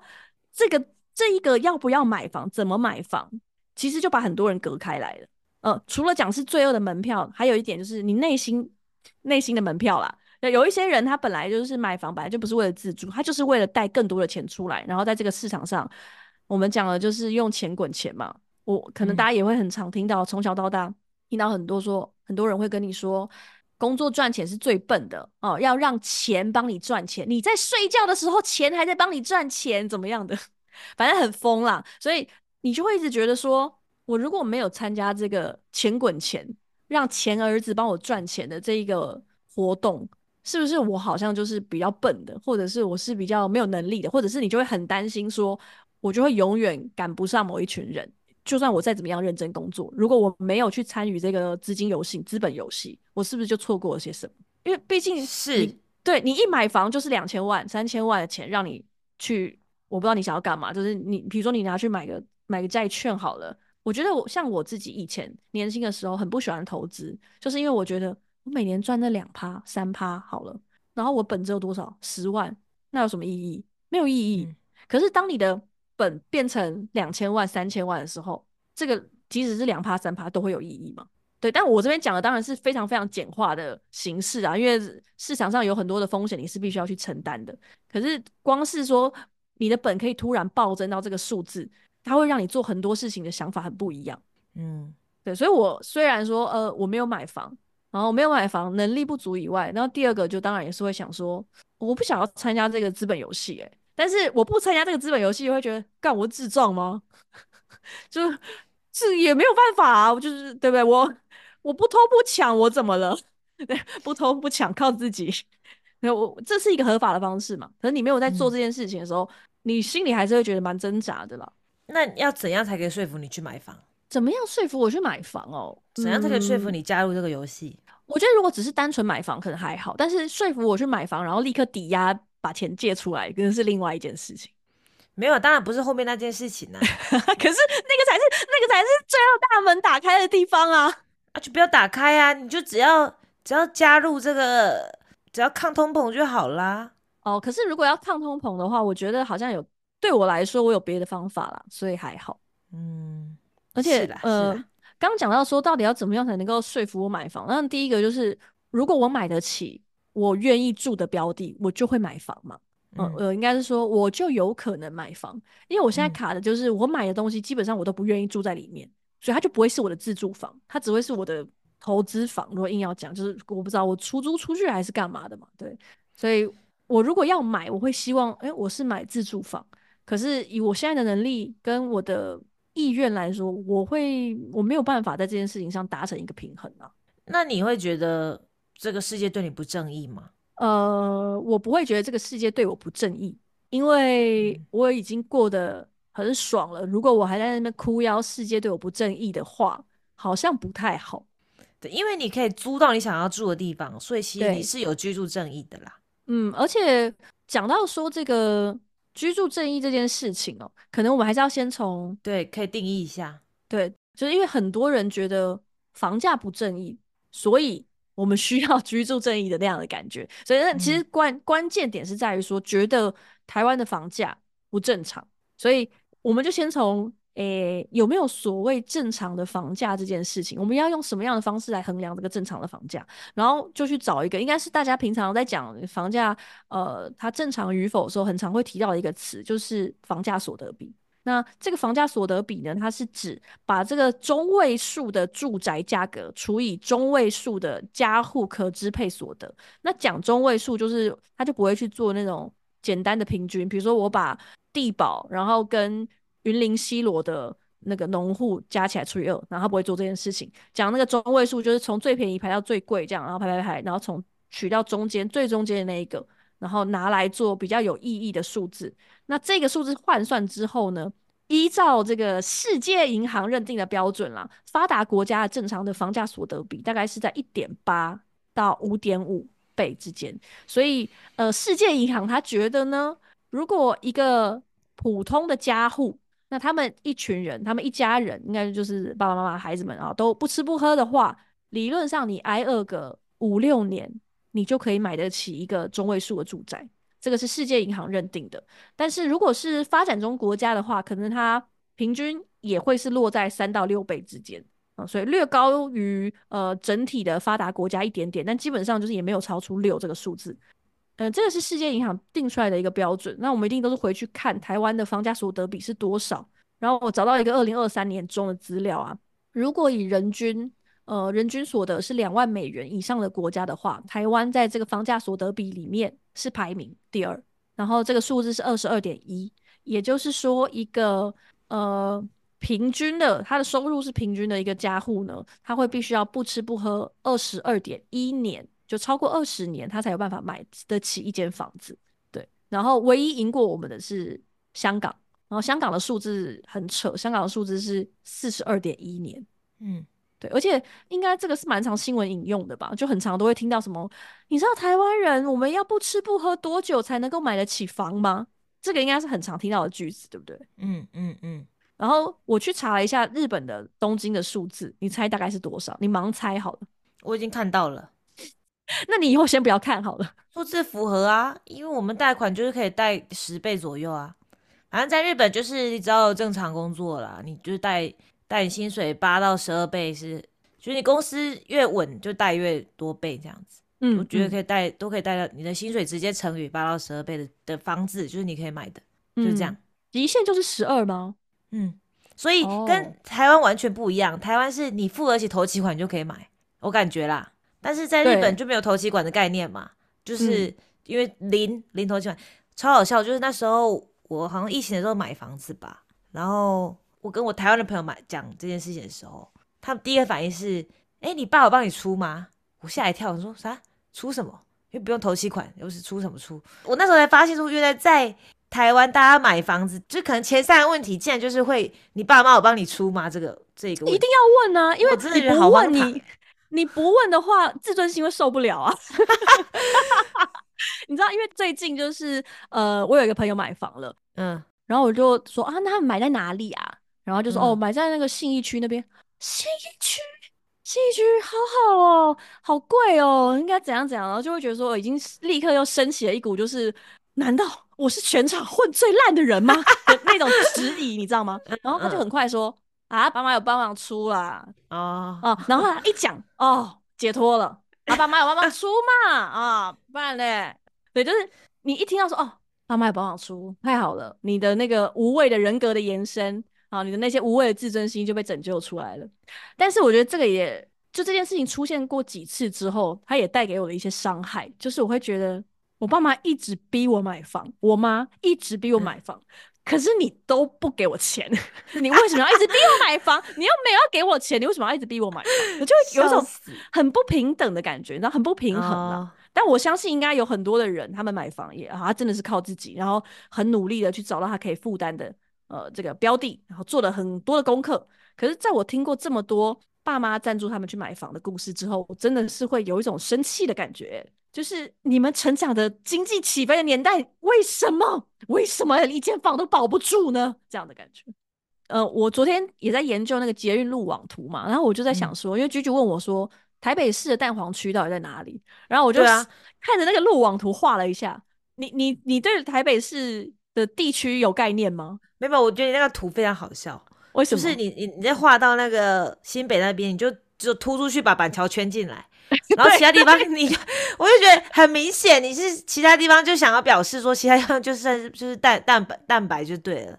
这个这一个要不要买房，怎么买房，其实就把很多人隔开来了。呃，除了讲是罪恶的门票，还有一点就是你内心内心的门票啦，有一些人他本来就是买房，本来就不是为了自住，他就是为了带更多的钱出来，然后在这个市场上，我们讲的就是用钱滚钱嘛。我可能大家也会很常听到，从、嗯、小到大听到很多说，很多人会跟你说，工作赚钱是最笨的哦，要让钱帮你赚钱，你在睡觉的时候钱还在帮你赚钱，怎么样的，反正很疯啦。所以你就会一直觉得说，我如果没有参加这个钱滚钱，让钱儿子帮我赚钱的这一个活动，是不是我好像就是比较笨的，或者是我是比较没有能力的，或者是你就会很担心说，我就会永远赶不上某一群人。就算我再怎么样认真工作，如果我没有去参与这个资金游戏、资本游戏，我是不是就错过了些什么？因为毕竟是对你一买房就是两千万、三千万的钱，让你去，我不知道你想要干嘛。就是你，比如说你拿去买个买个债券好了。我觉得我像我自己以前年轻的时候很不喜欢投资，就是因为我觉得我每年赚那两趴、三趴好了，然后我本只有多少十万，那有什么意义？没有意义。嗯、可是当你的本变成两千万、三千万的时候，这个即使是两趴、三趴都会有意义嘛？对，但我这边讲的当然是非常非常简化的形式啊，因为市场上有很多的风险你是必须要去承担的。可是光是说你的本可以突然暴增到这个数字，它会让你做很多事情的想法很不一样。嗯，对，所以我虽然说呃我没有买房，然后我没有买房能力不足以外，然后第二个就当然也是会想说，我不想要参加这个资本游戏欸。但是我不参加这个资本游戏，会觉得干我智障吗？就是也没有办法啊，就是对不对？我我不偷不抢，我怎么了？不偷不抢，靠自己。我这是一个合法的方式嘛？可是你没有在做这件事情的时候，嗯、你心里还是会觉得蛮挣扎的啦。那要怎样才可以说服你去买房？怎么样说服我去买房哦？怎样才可以说服你加入这个游戏？嗯、我觉得如果只是单纯买房可能还好，但是说服我去买房，然后立刻抵押。把钱借出来，可能是另外一件事情。没有，当然不是后面那件事情啊。可是那个才是那个才是最后大门打开的地方啊！啊，就不要打开啊！你就只要只要加入这个，只要抗通膨就好啦。哦，可是如果要抗通膨的话，我觉得好像有对我来说，我有别的方法啦，所以还好。嗯，而且呃，刚刚讲到说到底要怎么样才能够说服我买房，那第一个就是如果我买得起。我愿意住的标的，我就会买房嘛。嗯，呃，应该是说我就有可能买房，因为我现在卡的就是我买的东西基本上我都不愿意住在里面，所以它就不会是我的自住房，它只会是我的投资房。如果硬要讲，就是我不知道我出租出去还是干嘛的嘛，对。所以我如果要买，我会希望，哎、欸，我是买自住房。可是以我现在的能力跟我的意愿来说，我会我没有办法在这件事情上达成一个平衡啊。那你会觉得？这个世界对你不正义吗？呃，我不会觉得这个世界对我不正义，因为我已经过得很爽了。如果我还在那边哭腰，世界对我不正义的话，好像不太好。对，因为你可以租到你想要住的地方，所以其实你是有居住正义的啦。嗯，而且讲到说这个居住正义这件事情哦，可能我们还是要先从对，可以定义一下。对，就是因为很多人觉得房价不正义，所以。我们需要居住正义的那样的感觉，所以其实关、嗯、关键点是在于说，觉得台湾的房价不正常，所以我们就先从诶、欸、有没有所谓正常的房价这件事情，我们要用什么样的方式来衡量这个正常的房价，然后就去找一个应该是大家平常在讲房价呃它正常与否的时候，很常会提到的一个词，就是房价所得比。那这个房价所得比呢，它是指把这个中位数的住宅价格除以中位数的家户可支配所得。那讲中位数就是它就不会去做那种简单的平均，比如说我把帝宝然后跟云林西螺的那个农户加起来除以二，然后它不会做这件事情。讲那个中位数就是从最便宜排到最贵这样，然后排排排，然后从取到中间最中间的那一个。然后拿来做比较有意义的数字，那这个数字换算之后呢，依照这个世界银行认定的标准啦，发达国家的正常的房价所得比大概是在 一点八 到 五点五 倍之间，所以呃，世界银行他觉得呢，如果一个普通的家户，那他们一群人，他们一家人应该就是爸爸妈妈孩子们啊，都不吃不喝的话，理论上你挨饿个五六年你就可以买得起一个中位数的住宅，这个是世界银行认定的。但是如果是发展中国家的话，可能它平均也会是落在三到六倍之间。嗯、所以略高于呃整体的发达国家一点点，但基本上就是也没有超出六这个数字。呃，这个是世界银行定出来的一个标准，那我们一定都是回去看台湾的房价所得比是多少。然后我找到一个二零二三年中的资料啊，如果以人均呃人均所得是两万美元以上的国家的话，台湾在这个房价所得比里面是排名第二，然后这个数字是二十二点一，也就是说一个呃平均的他的收入是平均的一个家户呢，他会必须要不吃不喝二十二点一年。就超过二十年，他才有办法买得起一间房子，对。然后唯一赢过我们的是香港，然后香港的数字很扯，香港的数字是四十二点一年，嗯，对。而且应该这个是蛮常新闻引用的吧，就很常都会听到什么，你知道台湾人我们要不吃不喝多久才能够买得起房吗？这个应该是很常听到的句子，对不对？嗯嗯嗯。然后我去查了一下日本的东京的数字，你猜大概是多少？你盲猜好了。我已经看到了。那你以后先不要看好了，数字符合啊，因为我们贷款就是可以贷十倍左右啊。反正在日本就是你只要有正常工作啦，你就贷贷你薪水八到十二倍是，就是你公司越稳就贷越多倍这样子。嗯，我觉得可以贷、嗯、都可以贷到你的薪水直接乘以八到十二倍 的, 的房子，就是你可以买的，就是这样。极限就是十二吗？嗯，所以跟台湾完全不一样，哦、台湾是你付得起头期款你就可以买，我感觉啦。但是在日本就没有头期款的概念嘛，就是因为零、嗯、零头期款，超好笑。就是那时候我好像疫情的时候买房子吧，然后我跟我台湾的朋友买讲这件事情的时候，他们第一个反应是：哎、欸，你爸有帮你出吗？我吓一跳，我说啥？出什么？因为不用头期款，又是出什么出？我那时候才发现说，原来在台湾大家买房子，就可能前三个问题，竟然就是会你爸妈有帮你出吗？这个这个一定要问啊，因为真的人好荒唐。你不问的话，自尊心会受不了啊！你知道，因为最近就是呃，我有一个朋友买房了，嗯，然后我就说啊，那他们买在哪里啊？然后就说、嗯、哦，买在那个信义区那边。信义区，信义区，好好哦，好贵哦，应该怎样怎样，然后就会觉得说，我已经立刻又升起了一股就是，难道我是全场混最烂的人吗？那种质疑，你知道吗？然后他就很快说。嗯啊，爸妈有帮忙出啦，哦、oh. 啊，然后一讲哦，解脱了，啊，爸妈有帮忙出嘛，啊，不然嘞，对，就是你一听到说哦，爸妈有帮忙出，太好了，你的那个无谓的人格的延伸啊，你的那些无谓的自尊心就被拯救出来了。但是我觉得这个也就这件事情出现过几次之后，它也带给我的一些伤害，就是我会觉得我爸妈一直逼我买房，我妈一直逼我买房。嗯，可是你都不给我钱，你为什么要一直逼我买房？你又没有要给我钱，你为什么要一直逼我买房？我就有一种很不平等的感觉，你知道，很不平衡啦。Oh. 但我相信应该有很多的人，他们买房也啊，他真的是靠自己，然后很努力的去找到他可以负担的呃这个标的，然后做了很多的功课。可是在我听过这么多爸妈赞助他们去买房的故事之后，我真的是会有一种生气的感觉。就是你们成长的经济起飞的年代，为什么为什么一间房都保不住呢？这样的感觉。呃，我昨天也在研究那个捷运路网图嘛，然后我就在想说，嗯、因为G G问我说，台北市的蛋黄区到底在哪里？然后我就看着那个路网图画了一下。啊、你你你对台北市的地区有概念吗？没有，我觉得你那个图非常好笑。为什么？就是你你你在画到那个新北那边，你就就突出去把板桥圈进来。然后其他地方你就我就觉得很明显，你是其他地方就想要表示说其他地方就是就是蛋蛋白蛋白就对了，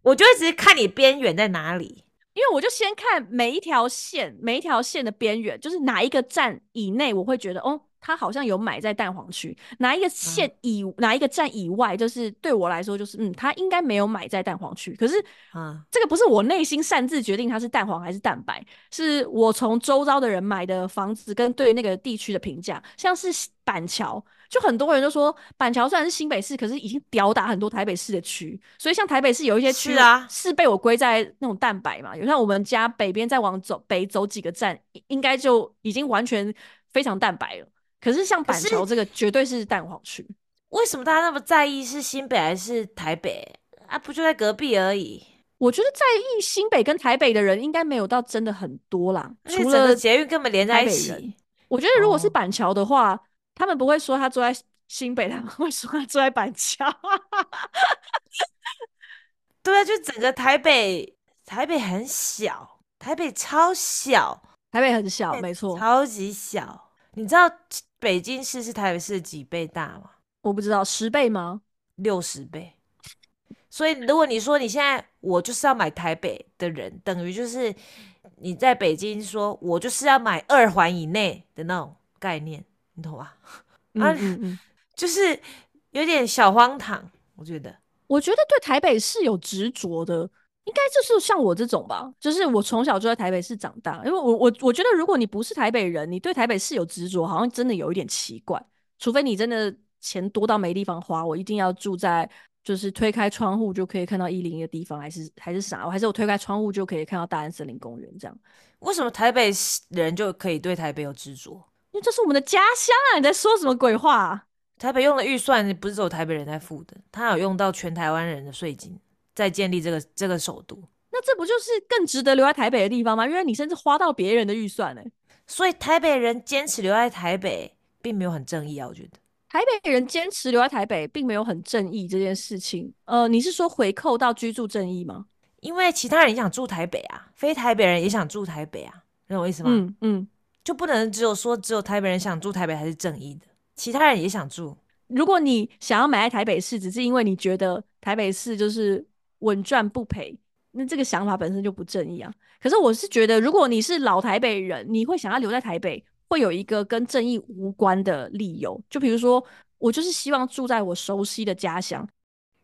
我就一直看你边缘在哪里，因为我就先看每一条线每一条线的边缘，就是哪一个站以内我会觉得哦他好像有买在蛋黄区，哪一个线以、嗯、哪一个站以外，就是对我来说就是嗯他应该没有买在蛋黄区，可是啊、嗯、这个不是我内心擅自决定他是蛋黄还是蛋白，是我从周遭的人买的房子跟对那个地区的评价，像是板桥就很多人就说板桥虽然是新北市，可是已经吊打很多台北市的区，所以像台北市有一些区 是,、啊、是被我归在那种蛋白嘛，有像我们家北边再往走北走几个站应该就已经完全非常蛋白了，可是像板桥这个绝对是蛋黄区，为什么大家那么在意是新北还是台北啊？不就在隔壁而已。我觉得在意新北跟台北的人应该没有到真的很多啦，除了整个捷运根本连在一起。我觉得如果是板桥的话，哦、他们不会说他住在新北，他们会说他住在板桥。对啊，就整个台北，台北很小。台北超小，台北很小，没错，超级小。你知道北京市是台北市的几倍大吗？我不知道，十倍吗？六十倍。所以如果你说你现在我就是要买台北的人，等于就是你在北京说我就是要买二环以内的那种概念，你懂吧？嗯嗯嗯、啊，就是有点小荒唐，我觉得。我觉得对台北市有执着的，应该就是像我这种吧，就是我从小就在台北市长大，因为我我我觉得如果你不是台北人，你对台北市有执着，好像真的有一点奇怪，除非你真的钱多到没地方花，我一定要住在就是推开窗户就可以看到一零一的地方，还是还是啥，还是我推开窗户就可以看到大安森林公园这样。为什么台北人就可以对台北有执着？因为这是我们的家乡啊！你在说什么鬼话啊？台北用的预算不是只有台北人在付的，他有用到全台湾人的税金在建立这个这个首都，那这不就是更值得留在台北的地方吗？因为你甚至花到别人的预算、欸、所以台北人坚持留在台北并没有很正义啊，我觉得台北人坚持留在台北并没有很正义这件事情。呃，你是说回扣到居住正义吗？因为其他人也想住台北啊，非台北人也想住台北啊，你懂我意思吗？嗯嗯，就不能只有说只有台北人想住台北才是正义的，其他人也想住。如果你想要买在台北市，只是因为你觉得台北市就是稳赚不赔，那这个想法本身就不正义啊。可是我是觉得，如果你是老台北人，你会想要留在台北，会有一个跟正义无关的理由。就比如说，我就是希望住在我熟悉的家乡。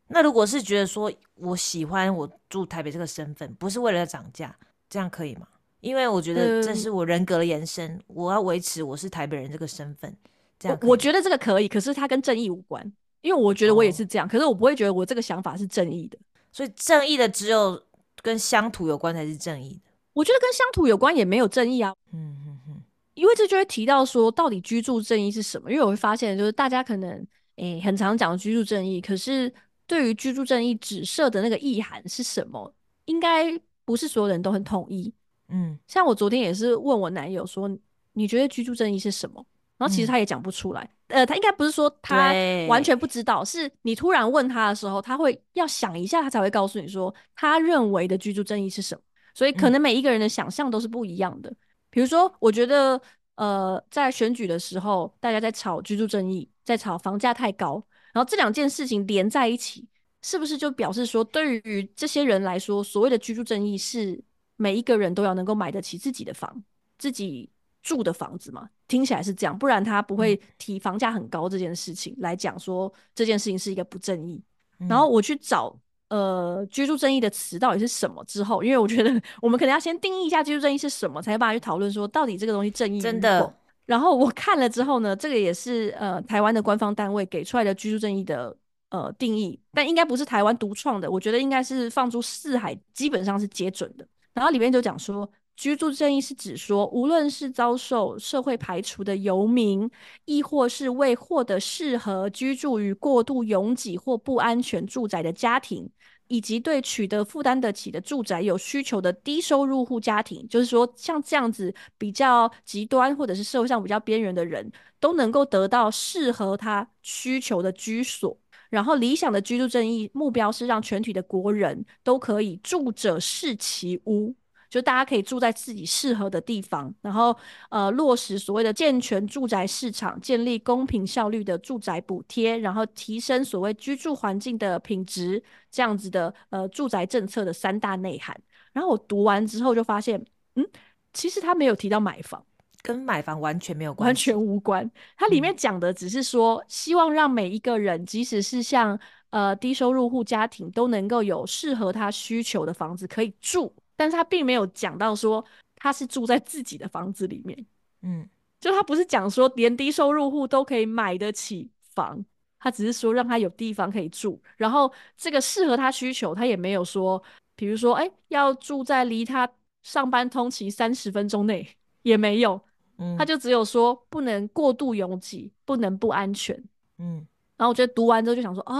那如果是觉得说我喜欢我住台北这个身份，不是为了涨价，这样可以吗？因为我觉得这是我人格的延伸，嗯、我要维持我是台北人这个身份。我, 我觉得这个可以，可是它跟正义无关，因为我觉得我也是这样、哦、可是我不会觉得我这个想法是正义的。所以正义的只有跟乡土有关才是正义的。我觉得跟乡土有关也没有正义啊。嗯嗯嗯，因为这就会提到说到底居住正义是什么，因为我会发现就是大家可能、欸、很常讲居住正义，可是对于居住正义指涉的那个意涵是什么，应该不是所有人都很统一。嗯，像我昨天也是问我男友说你觉得居住正义是什么，然后其实他也讲不出来、嗯、呃，他应该不是说他完全不知道，是你突然问他的时候他会要想一下，他才会告诉你说他认为的居住正义是什么。所以可能每一个人的想象都是不一样的、嗯、比如说我觉得呃，在选举的时候大家在吵居住正义，在吵房价太高，然后这两件事情连在一起，是不是就表示说对于这些人来说，所谓的居住正义是每一个人都要能够买得起自己的房，自己住的房子嘛，听起来是这样，不然他不会提房价很高这件事情、嗯、来讲说这件事情是一个不正义、嗯、然后我去找呃居住正义的词到底是什么之后，因为我觉得我们可能要先定义一下居住正义是什么，才有办法去讨论说到底这个东西正义真的。然后我看了之后呢，这个也是呃台湾的官方单位给出来的居住正义的呃定义，但应该不是台湾独创的，我觉得应该是放诸四海基本上是皆准的。然后里面就讲说居住正义是指说无论是遭受社会排除的游民，亦或是未获得适合居住于过度拥挤或不安全住宅的家庭，以及对取得负担得起的住宅有需求的低收入户家庭，就是说像这样子比较极端或者是社会上比较边缘的人都能够得到适合他需求的居所。然后理想的居住正义目标是让全体的国人都可以住者适其屋，就大家可以住在自己适合的地方，然后呃落实所谓的健全住宅市场，建立公平效率的住宅补贴，然后提升所谓居住环境的品质，这样子的呃住宅政策的三大内涵。然后我读完之后就发现，嗯，其实他没有提到买房，跟买房完全没有关系，完全无关。他里面讲的只是说、嗯、希望让每一个人，即使是像呃低收入户家庭，都能够有适合他需求的房子可以住，但是他并没有讲到说他是住在自己的房子里面。嗯，就他不是讲说连低收入户都可以买得起房，他只是说让他有地方可以住，然后这个适合他需求，他也没有说比如说哎、欸，要住在离他上班通勤三十分钟内，也没有、嗯、他就只有说不能过度拥挤，不能不安全。嗯，然后我觉得读完之后就想说啊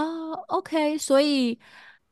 OK， 所以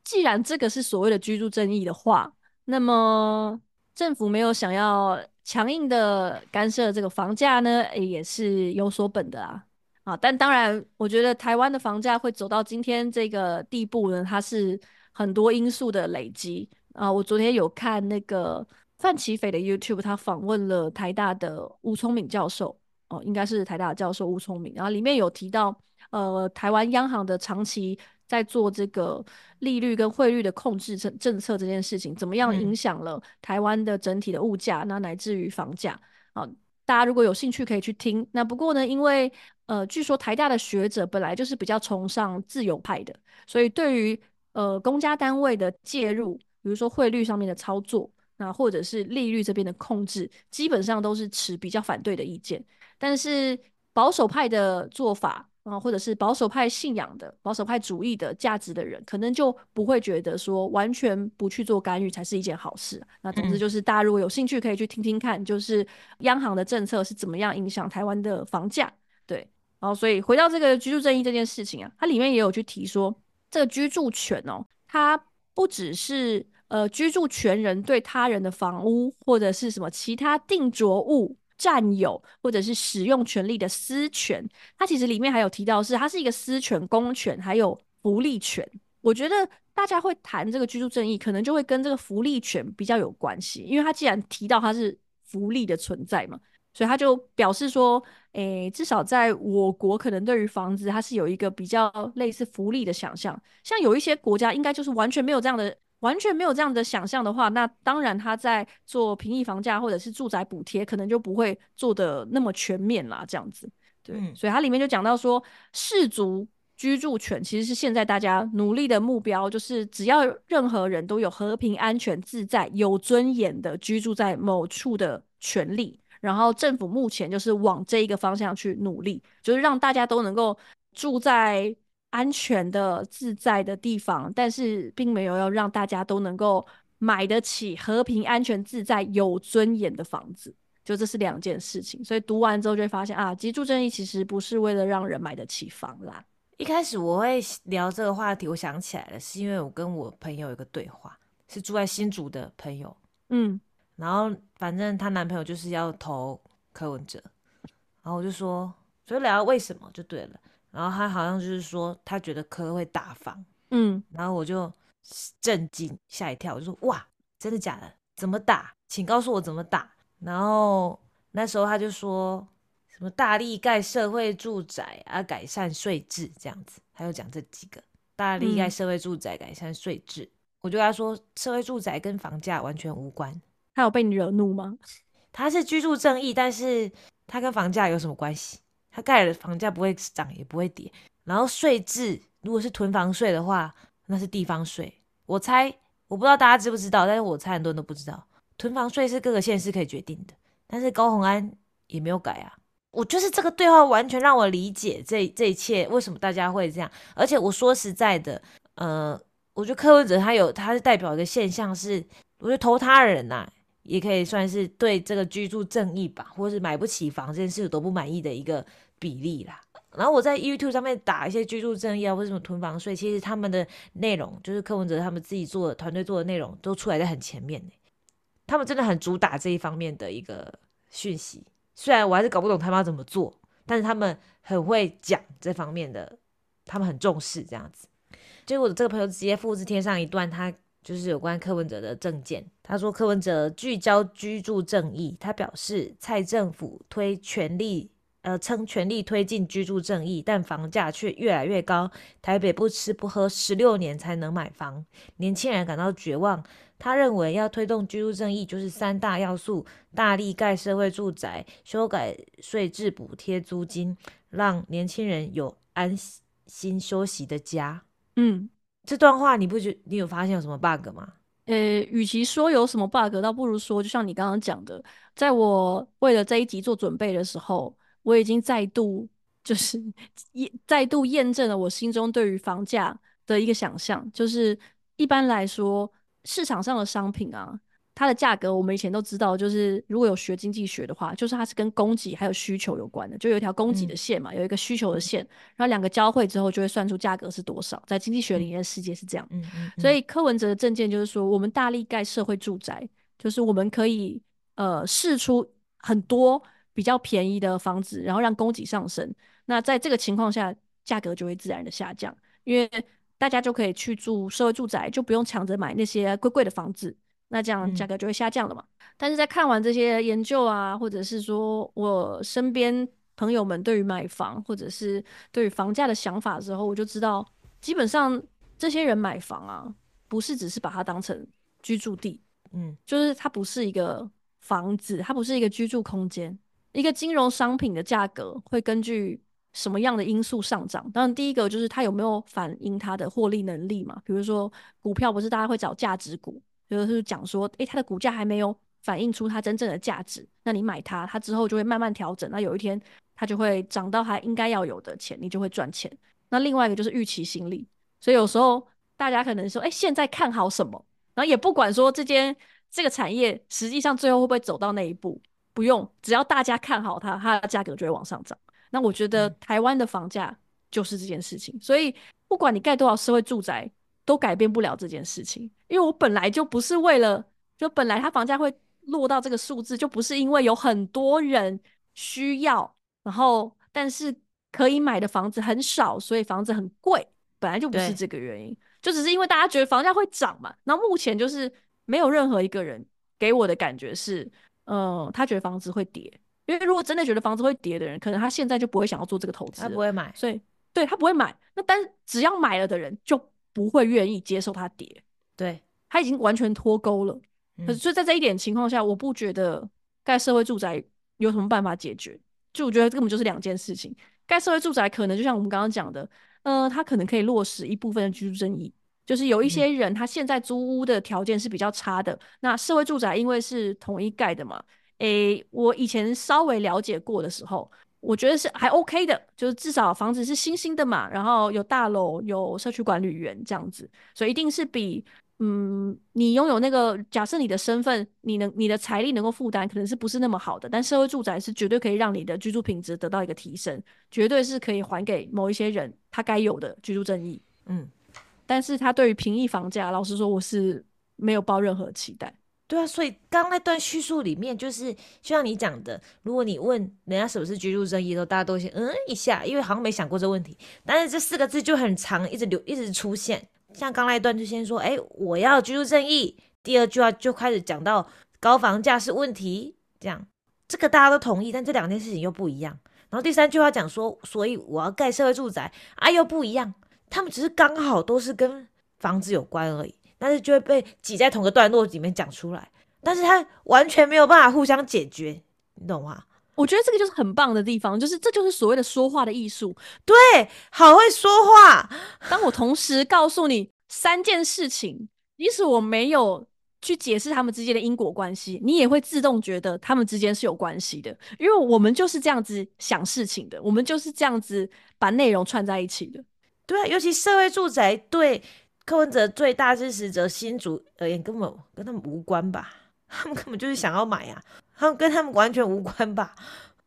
既然这个是所谓的居住正义的话，那么政府没有想要强硬的干涉这个房价呢、欸、也是有所本的啊。啊，但当然我觉得台湾的房价会走到今天这个地步呢，它是很多因素的累积啊。我昨天有看那个范琪斐的 YouTube 他访问了台大的吴聪敏教授，哦，应该是台大的教授吴聪敏，然后里面有提到呃台湾央行的长期在做这个利率跟汇率的控制政策这件事情，怎么样影响了台湾的整体的物价，那乃至于房价，哦，大家如果有兴趣可以去听。那不过呢，因为呃据说台大的学者本来就是比较崇尚自由派的，所以对于呃公家单位的介入，比如说汇率上面的操作，那或者是利率这边的控制，基本上都是持比较反对的意见。但是保守派的做法，啊，或者是保守派信仰的保守派主义的价值的人，可能就不会觉得说完全不去做干预才是一件好事。那总之就是大家如果有兴趣可以去听听看，就是央行的政策是怎么样影响台湾的房价。对，然后所以回到这个居住正义这件事情啊，它里面也有去提说这个居住权哦，它不只是呃，居住权人对他人的房屋或者是什么其他定着物占有或者是使用权利的私权，它其实里面还有提到是它是一个私权、公权还有福利权。我觉得大家会谈这个居住正义，可能就会跟这个福利权比较有关系，因为它既然提到它是福利的存在嘛，所以他就表示说，诶，至少在我国可能对于房子它是有一个比较类似福利的想象，像有一些国家应该就是完全没有这样的完全没有这样的想象的话，那当然他在做平抑房价或者是住宅补贴可能就不会做的那么全面啦，这样子。对，嗯，所以他里面就讲到说适足居住权其实是现在大家努力的目标，就是只要任何人都有和平、安全、自在、有尊严的居住在某处的权利，然后政府目前就是往这一个方向去努力，就是让大家都能够住在安全的、自在的地方，但是并没有要让大家都能够买得起和平、安全、自在、有尊严的房子，就这是两件事情。所以读完之后就会发现啊，居住正义其实不是为了让人买得起房啦。一开始我会聊这个话题，我想起来了，是因为我跟我朋友有一个对话，是住在新竹的朋友，嗯，然后反正她男朋友就是要投柯文哲，然后我就说，所以聊到为什么就对了。然后他好像就是说他觉得柯会打房，嗯，然后我就震惊吓一跳，我就说哇，真的假的？怎么打？请告诉我怎么打。然后那时候他就说什么大力盖社会住宅啊，改善税制这样子，他就讲这几个大力盖社会住宅、改善税制，嗯，我就跟他说社会住宅跟房价完全无关。他有被你惹怒吗？他是居住正义，但是他跟房价有什么关系？他盖的房价不会涨也不会跌，然后税制如果是囤房税的话，那是地方税。我猜，我不知道大家知不知道，但是我猜很多人都不知道，囤房税是各个县市可以决定的，但是高虹安也没有改啊。我就是这个对话完全让我理解 这, 这一切为什么大家会这样。而且我说实在的，呃，我觉得柯文哲他有他是代表一个现象是，我觉得投他人啊，也可以算是对这个居住正义吧，或是买不起房这件事都不满意的一个比例啦。然后我在 YouTube 上面打一些居住正义啊，或什么囤房税，其实他们的内容就是柯文哲他们自己做的团队做的内容都出来在很前面，欸，他们真的很主打这一方面的一个讯息。虽然我还是搞不懂他们要怎么做，但是他们很会讲这方面的，他们很重视这样子。结果我这个朋友直接复制贴上一段他就是有关柯文哲的政见，他说柯文哲聚焦居住正义，他表示蔡政府推全力呃，称全力推进居住正义，但房价却越来越高，台北不吃不喝十六年才能买房，年轻人感到绝望。他认为要推动居住正义就是三大要素，大力盖社会住宅，修改税制补贴租金，让年轻人有安心休息的家。嗯，这段话你不觉得你有发现有什么 bug 吗？呃，与其说有什么 bug， 倒不如说就像你刚刚讲的，在我为了这一集做准备的时候，我已经再度就是再度验证了我心中对于房价的一个想象，就是一般来说市场上的商品啊，它的价格我们以前都知道，就是如果有学经济学的话，就是它是跟供给还有需求有关的，就有一条供给的线嘛，嗯，有一个需求的线，然后两个交汇之后就会算出价格是多少，在经济学里面的世界是这样，嗯嗯嗯嗯，所以柯文哲的政见就是说我们大力盖社会住宅，就是我们可以呃释出很多比较便宜的房子，然后让供给上升，那在这个情况下价格就会自然的下降，因为大家就可以去住社会住宅，就不用抢着买那些贵贵的房子，那这样价格就会下降了嘛。嗯、但是在看完这些研究啊，或者是说我身边朋友们对于买房或者是对于房价的想法之后，我就知道，基本上这些人买房啊，不是只是把它当成居住地，嗯，就是它不是一个房子，它不是一个居住空间。一个金融商品的价格会根据什么样的因素上涨？当然，第一个就是它有没有反映它的获利能力嘛？比如说股票，不是大家会找价值股，就是讲说，诶，它的股价还没有反映出它真正的价值，那你买它，它之后就会慢慢调整，那有一天它就会涨到它应该要有的钱，你就会赚钱。那另外一个就是预期心理，所以有时候大家可能说，诶，现在看好什么，然后也不管说这间这个产业实际上最后会不会走到那一步。不用，只要大家看好它，它的价格就会往上涨。那我觉得台湾的房价就是这件事情，嗯、所以不管你盖多少社会住宅，都改变不了这件事情。因为我本来就不是为了，就本来它房价会落到这个数字，就不是因为有很多人需要，然后但是可以买的房子很少，所以房子很贵，本来就不是这个原因，就只是因为大家觉得房价会涨嘛。那目前就是没有任何一个人给我的感觉是。嗯，他觉得房子会跌，因为如果真的觉得房子会跌的人，可能他现在就不会想要做这个投资，他不会买，所以对他不会买。那但是只要买了的人，就不会愿意接受他跌，对他已经完全脱钩了。嗯、可是所以在这一点情况下，我不觉得盖社会住宅有什么办法解决，就我觉得根本就是两件事情。盖社会住宅可能就像我们刚刚讲的，呃，它可能可以落实一部分的居住正义。就是有一些人他现在租屋的条件是比较差的，嗯、那社会住宅因为是统一盖的嘛，诶，我以前稍微了解过的时候，我觉得是还 OK 的，就是至少房子是新兴的嘛，然后有大楼有社区管理员这样子，所以一定是比嗯你拥有那个假设你的身份你能你的财力能够负担可能是不是那么好的，但社会住宅是绝对可以让你的居住品质得到一个提升，绝对是可以还给某一些人他该有的居住正义。嗯。但是他对于平抑房价，老实说我是没有抱任何期待。对啊，所以刚刚那段叙述里面，就是就像你讲的，如果你问人家什么是居住正义的时候，大家都先嗯一下，因为好像没想过这问题。但是这四个字就很长，一直流一直出现。像刚那一段就先说，哎、欸，我要居住正义。第二句话就开始讲到高房价是问题，这样这个大家都同意，但这两件事情又不一样。然后第三句话讲说，所以我要盖社会住宅啊，又不一样。他们只是刚好都是跟房子有关而已，但是就会被挤在同个段落里面讲出来，但是他完全没有办法互相解决，你懂吗？我觉得这个就是很棒的地方，就是这就是所谓的说话的艺术。对，好会说话。当我同时告诉你三件事情，即使我没有去解释他们之间的因果关系，你也会自动觉得他们之间是有关系的，因为我们就是这样子想事情的，我们就是这样子把内容串在一起的。对啊，尤其社会住宅对柯文哲最大支持者新竹而言，根本跟他们无关吧？他们根本就是想要买啊，他们跟他们完全无关吧？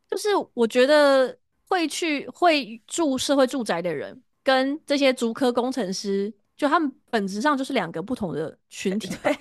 就是我觉得会去会住社会住宅的人，跟这些竹科工程师，就他们本质上就是两个不同的群体。对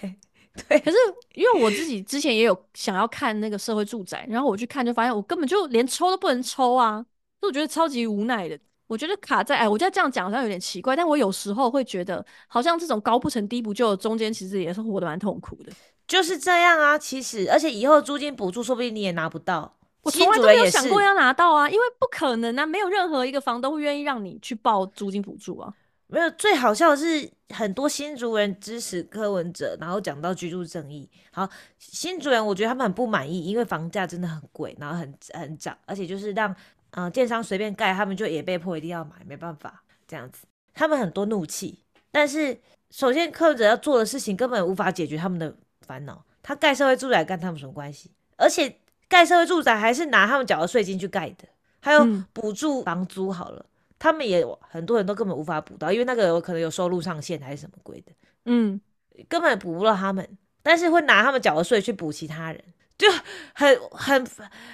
对。可是因为我自己之前也有想要看那个社会住宅，然后我去看就发现我根本就连抽都不能抽啊，所以我觉得超级无奈的。我觉得卡在哎，我觉得这样讲好像有点奇怪，但我有时候会觉得，好像这种高不成低不就，中间其实也是活得蛮痛苦的。就是这样啊，其实而且以后租金补助说不定你也拿不到，我从来都没有想过要拿到啊，因为不可能啊，没有任何一个房东会愿意让你去报租金补助啊。没有，最好笑的是很多新竹人支持柯文哲，然后讲到居住正义。好，新竹人我觉得他们很不满意，因为房价真的很贵，然后很很涨，而且就是让。嗯、呃，建商随便盖，他们就也被迫一定要买，没办法这样子。他们很多怒气，但是首先柯文哲要做的事情根本无法解决他们的烦恼。他盖社会住宅跟他们什么关系？而且盖社会住宅还是拿他们缴的税金去盖的，还有补助房租好了，嗯、他们也很多人都根本无法补到，因为那个有可能有收入上限还是什么鬼的，嗯，根本补不到他们，但是会拿他们缴的税去补其他人，就很很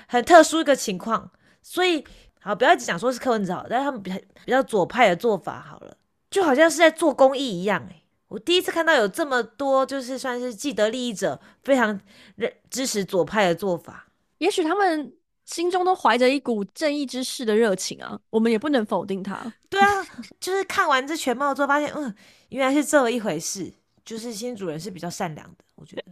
很特殊一个情况。所以，好，不要一直讲说是柯文哲好，但是他们比较比较左派的做法好了，就好像是在做公益一样、欸。哎，我第一次看到有这么多，就是算是既得利益者非常支持左派的做法。也许他们心中都怀着一股正义之士的热情啊，我们也不能否定他。对啊，就是看完这全貌之后，发现嗯，原来是这么一回事，就是新主人是比较善良的，我觉得。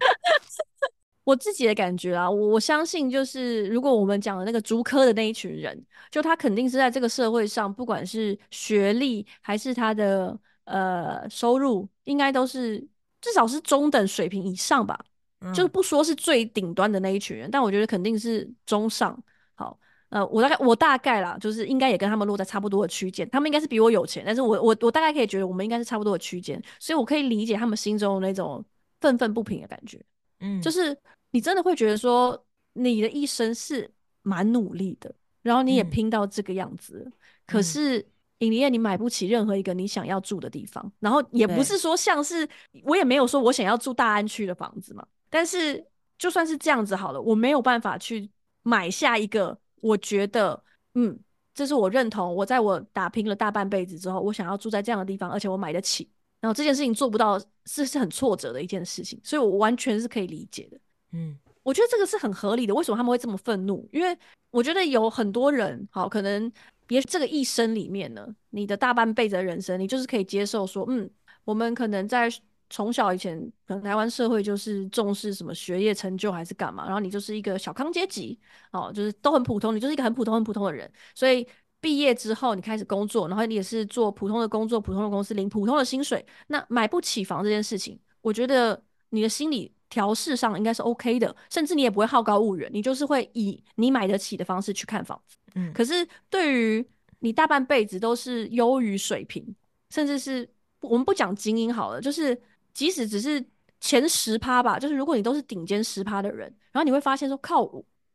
我自己的感觉啊，我相信就是如果我们讲的那个竹科的那一群人，就他肯定是在这个社会上，不管是学历还是他的呃收入，应该都是至少是中等水平以上吧，嗯、就是不说是最顶端的那一群人，但我觉得肯定是中上。好，呃，我大概我大概啦，就是应该也跟他们落在差不多的区间，他们应该是比我有钱，但是我我我大概可以觉得我们应该是差不多的区间，所以我可以理解他们心中的那种愤愤不平的感觉。嗯，就是你真的会觉得说你的一生是蛮努力的，然后你也拼到这个样子、嗯、可是、嗯、in the end你买不起任何一个你想要住的地方，然后也不是说像是我也没有说我想要住大安区的房子嘛，但是就算是这样子好了，我没有办法去买下一个我觉得嗯这是我认同，我在我打拼了大半辈子之后我想要住在这样的地方，而且我买得起，然后这件事情做不到 是, 是很挫折的一件事情，所以我完全是可以理解的。嗯，我觉得这个是很合理的。为什么他们会这么愤怒？因为我觉得有很多人，好，可能也许这个一生里面呢，你的大半辈子的人生，你就是可以接受说，嗯，我们可能在从小以前，可能台湾社会就是重视什么学业成就还是干嘛，然后你就是一个小康阶级，哦，就是都很普通，你就是一个很普通很普通的人，所以。毕业之后你开始工作，然后你也是做普通的工作，普通的公司，领普通的薪水，那买不起房这件事情，我觉得你的心理调试上应该是 OK 的，甚至你也不会好高骛远，你就是会以你买得起的方式去看房子、嗯、可是对于你大半辈子都是优于水平，甚至是我们不讲精英好了，就是即使只是前 百分之十 吧，就是如果你都是顶尖 百分之十 的人，然后你会发现说靠，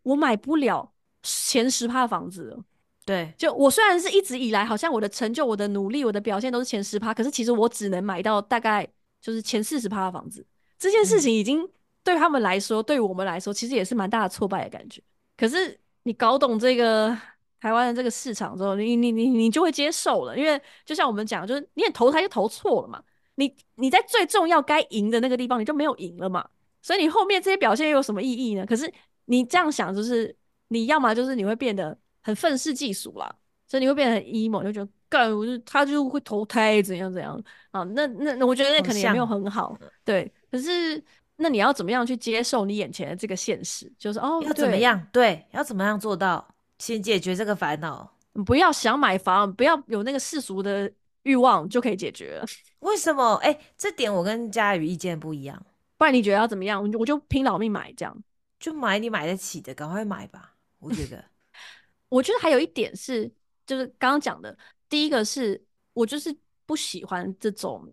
我买不了前 百分之十 的房子了，对，就我虽然是一直以来好像我的成就我的努力我的表现都是前 百分之十， 可是其实我只能买到大概就是前 百分之四十 的房子，这件事情已经对他们来说、嗯、对我们来说其实也是蛮大的挫败的感觉，可是你搞懂这个台湾的这个市场之后，你你你你就会接受了，因为就像我们讲，就是你也投胎就投错了嘛，你你在最重要该赢的那个地方你就没有赢了嘛，所以你后面这些表现又有什么意义呢？可是你这样想，就是你要嘛就是你会变得很愤世嫉俗啦，所以你会变得很 emo， 就觉得干我就他就会投胎怎样怎样啊，那那我觉得那可能也没有很好，对。可是那你要怎么样去接受你眼前的这个现实？就是哦，要怎么样？对，要怎么样做到先解决这个烦恼？不要想买房，不要有那个世俗的欲望就可以解决了。为什么？哎、欸，这点我跟家瑜意见不一样。不然你觉得要怎么样？我就拼老命买，这样就买你买得起的，赶快买吧。我觉得。我觉得还有一点是，就是刚刚讲的，第一个是我就是不喜欢这种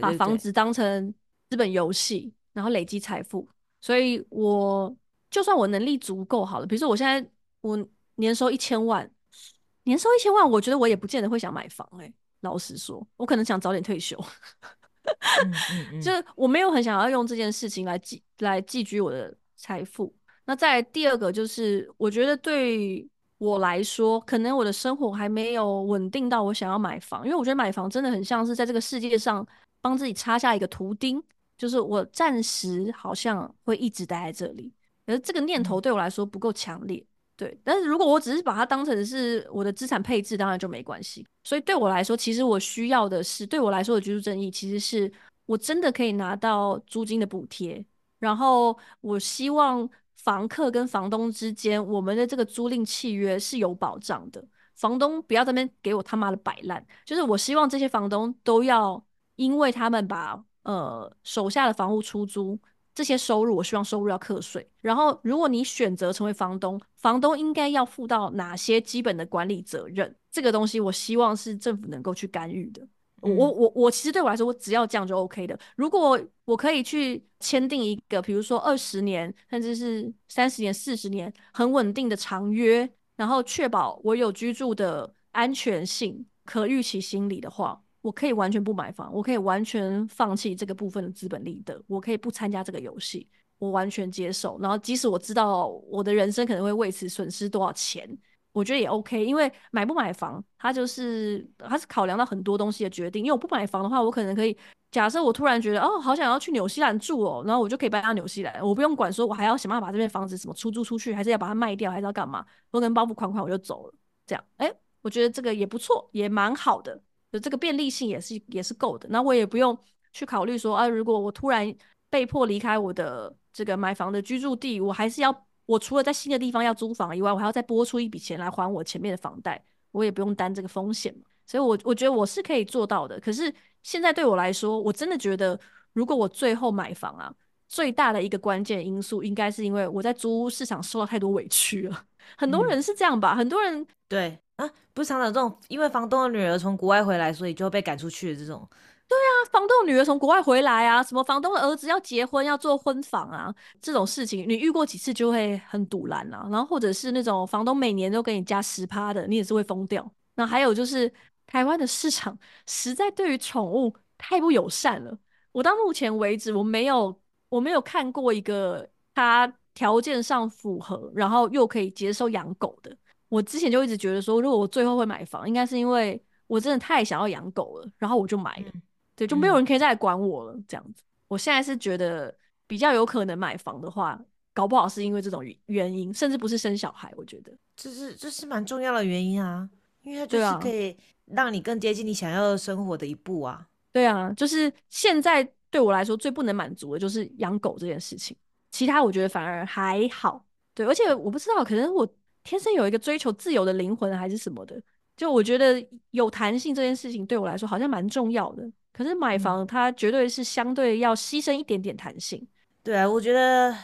把房子当成资本游戏，然后累积财富。所以我就算我能力足够好了，比如说我现在我年收一千万，年收一千万，我觉得我也不见得会想买房哎、欸，老实说，我可能想早点退休，嗯嗯嗯就是我没有很想要用这件事情来寄来寄居我的财富。那再来第二个就是，我觉得对。我来说，可能我的生活还没有稳定到我想要买房，因为我觉得买房真的很像是在这个世界上帮自己插下一个图钉，就是我暂时好像会一直待在这里，可是这个念头对我来说不够强烈，对。但是如果我只是把它当成是我的资产配置，当然就没关系。所以对我来说，其实我需要的是，对我来说的居住正义其实是我真的可以拿到租金的补贴，然后我希望房客跟房东之间，我们的这个租赁契约是有保障的。房东不要在那边给我他妈的摆烂，就是我希望这些房东都要，因为他们把呃手下的房屋出租，这些收入我希望收入要课税。然后，如果你选择成为房东，房东应该要负到哪些基本的管理责任？这个东西我希望是政府能够去干预的。我我我其实对我来说，我只要这样就 OK 的。如果我可以去签订一个，比如说二十年，甚至是三十年、四十年很稳定的长约，然后确保我有居住的安全性、可预期心理的话，我可以完全不买房，我可以完全放弃这个部分的资本利得，我可以不参加这个游戏，我完全接受。然后即使我知道我的人生可能会为此损失多少钱。我觉得也 OK， 因为买不买房，它就是它是考量到很多东西的决定。因为我不买房的话，我可能可以假设我突然觉得哦，好想要去纽西兰住哦，然后我就可以搬到纽西兰，我不用管说我还要想办法把这边房子什么出租出去，还是要把它卖掉，还是要干嘛？我可能包袱款款我就走了，这样，哎、欸，我觉得这个也不错，也蛮好的，就这个便利性也是也是够的。那我也不用去考虑说啊，如果我突然被迫离开我的这个买房的居住地，我还是要，我除了在新的地方要租房以外，我还要再拨出一笔钱来还我前面的房贷，我也不用担这个风险嘛。所以我我觉得我是可以做到的。可是现在对我来说，我真的觉得如果我最后买房啊，最大的一个关键因素应该是因为我在租屋市场受到太多委屈了。很多人是这样吧、嗯、很多人对啊，不是常常有这种因为房东的女儿从国外回来所以就被赶出去的这种。对啊，房东女儿从国外回来啊，什么房东的儿子要结婚要做婚房啊，这种事情你遇过几次就会很堵拦啊。然后或者是那种房东每年都给你加 百分之十 的，你也是会疯掉。那还有就是台湾的市场实在对于宠物太不友善了。我到目前为止我没有我没有看过一个它条件上符合然后又可以接受养狗的。我之前就一直觉得说如果我最后会买房应该是因为我真的太想要养狗了，然后我就买了、嗯、对，就没有人可以再来管我了这样子。我现在是觉得比较有可能买房的话搞不好是因为这种原因，甚至不是生小孩。我觉得这是这是蛮重要的原因啊，因为它就是可以让你更接近你想要的生活的一步啊。对啊，就是现在对我来说最不能满足的就是养狗这件事情，其他我觉得反而还好。对，而且我不知道可能我天生有一个追求自由的灵魂还是什么的，就我觉得有弹性这件事情对我来说好像蛮重要的。可是买房它绝对是相对要牺牲一点点弹性。对啊，我觉得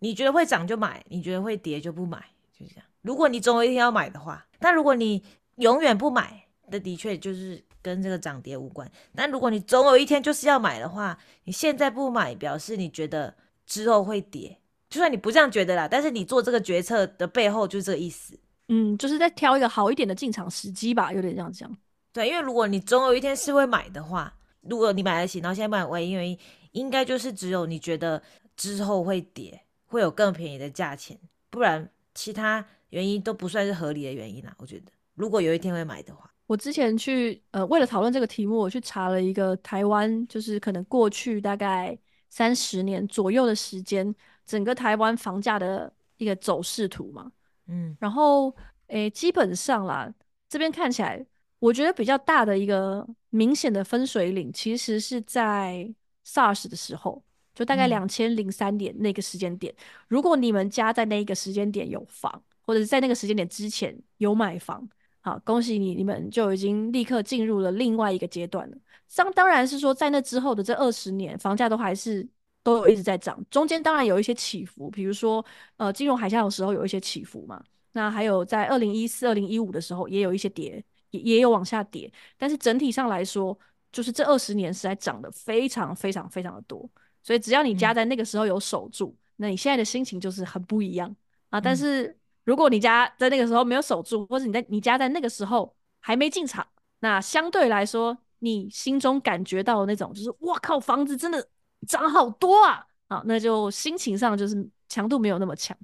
你觉得会涨就买，你觉得会跌就不买，就这样。如果你总有一天要买的话，但如果你永远不买的，的确就是跟这个涨跌无关。但如果你总有一天就是要买的话，你现在不买表示你觉得之后会跌，就算你不这样觉得啦，但是你做这个决策的背后就是这个意思。嗯，就是在挑一个好一点的进场时机吧，有点这样讲。对，因为如果你总有一天是会买的话，如果你买得起，然后现在买唯一原因应该就是只有你觉得之后会跌，会有更便宜的价钱，不然其他原因都不算是合理的原因啦。我觉得如果有一天会买的话。我之前去呃，为了讨论这个题目，我去查了一个台湾，就是可能过去大概三十年左右的时间，整个台湾房价的一个走势图嘛。嗯，然后诶，基本上啦，这边看起来，我觉得比较大的一个明显的分水岭，其实是在 SARS 的时候，就大概二零零三年那个时间点。嗯、如果你们家在那个时间点有房，或者是在那个时间点之前有买房。好，恭喜你，你们就已经立刻进入了另外一个阶段了。当当然是说，在那之后的这二十年，房价都还是都有一直在涨，中间当然有一些起伏，比如说呃金融海啸的时候有一些起伏嘛，那还有在二零一四、二零一五的时候也有一些跌，也也有往下跌。但是整体上来说，就是这二十年实在涨得非常非常非常的多。所以只要你家在那个时候有守住，嗯、那你现在的心情就是很不一样啊。但是、嗯如果你家在那个时候没有守住，或者你在你家在那个时候还没进场，那相对来说，你心中感觉到的那种就是哇靠，房子真的涨好多啊！好，那就心情上就是强度没有那么强。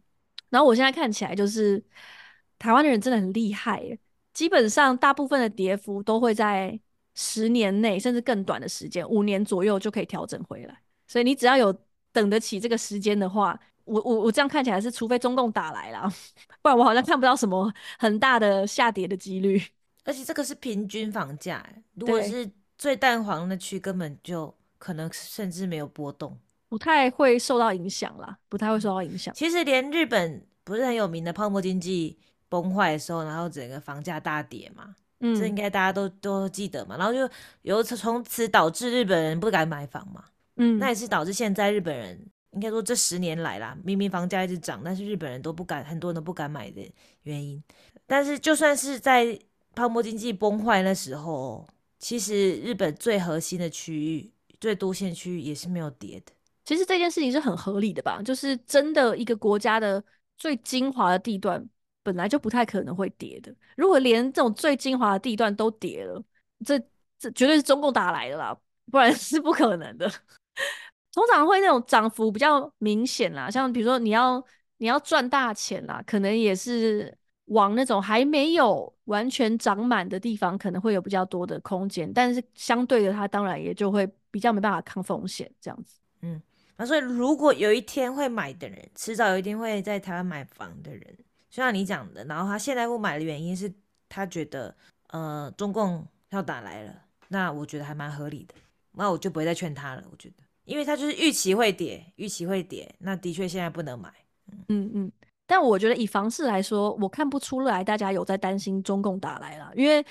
然后我现在看起来就是台湾的人真的很厉害耶，基本上大部分的跌幅都会在十年内，甚至更短的时间，五年左右就可以调整回来。所以你只要有等得起这个时间的话。我我我这样看起来是，除非中共打来啦，不然我好像看不到什么很大的下跌的几率。而且这个是平均房价、欸，如果是最蛋黄的区，根本就可能甚至没有波动，不太会受到影响啦，不太会受到影响。其实连日本不是很有名的泡沫经济崩坏的时候，然后整个房价大跌嘛，嗯，这应该大家都都记得嘛。然后就由从此导致日本人不敢买房嘛，嗯，那也是导致现在日本人。应该说这十年来啦，明明房价一直涨，但是日本人都不敢，很多人都不敢买的原因。但是就算是在泡沫经济崩坏那时候，其实日本最核心的区域、最都县区域也是没有跌的。其实这件事情是很合理的吧，就是真的一个国家的最精华的地段本来就不太可能会跌的。如果连这种最精华的地段都跌了，这这绝对是中共打来的啦，不然是不可能的。通常会那种涨幅比较明显啦，像比如说你要你要赚大钱啦，可能也是往那种还没有完全涨满的地方可能会有比较多的空间，但是相对的它当然也就会比较没办法抗风险这样子。嗯，那所以如果有一天会买的人，迟早有一天会在台湾买房的人，就像你讲的，然后他现在不买的原因是他觉得呃中共要打来了，那我觉得还蛮合理的。那我就不会再劝他了。我觉得，因为他就是预期会跌，预期会跌，那的确现在不能买。嗯嗯。但我觉得以房市来说，我看不出来大家有在担心中共打来啦，因为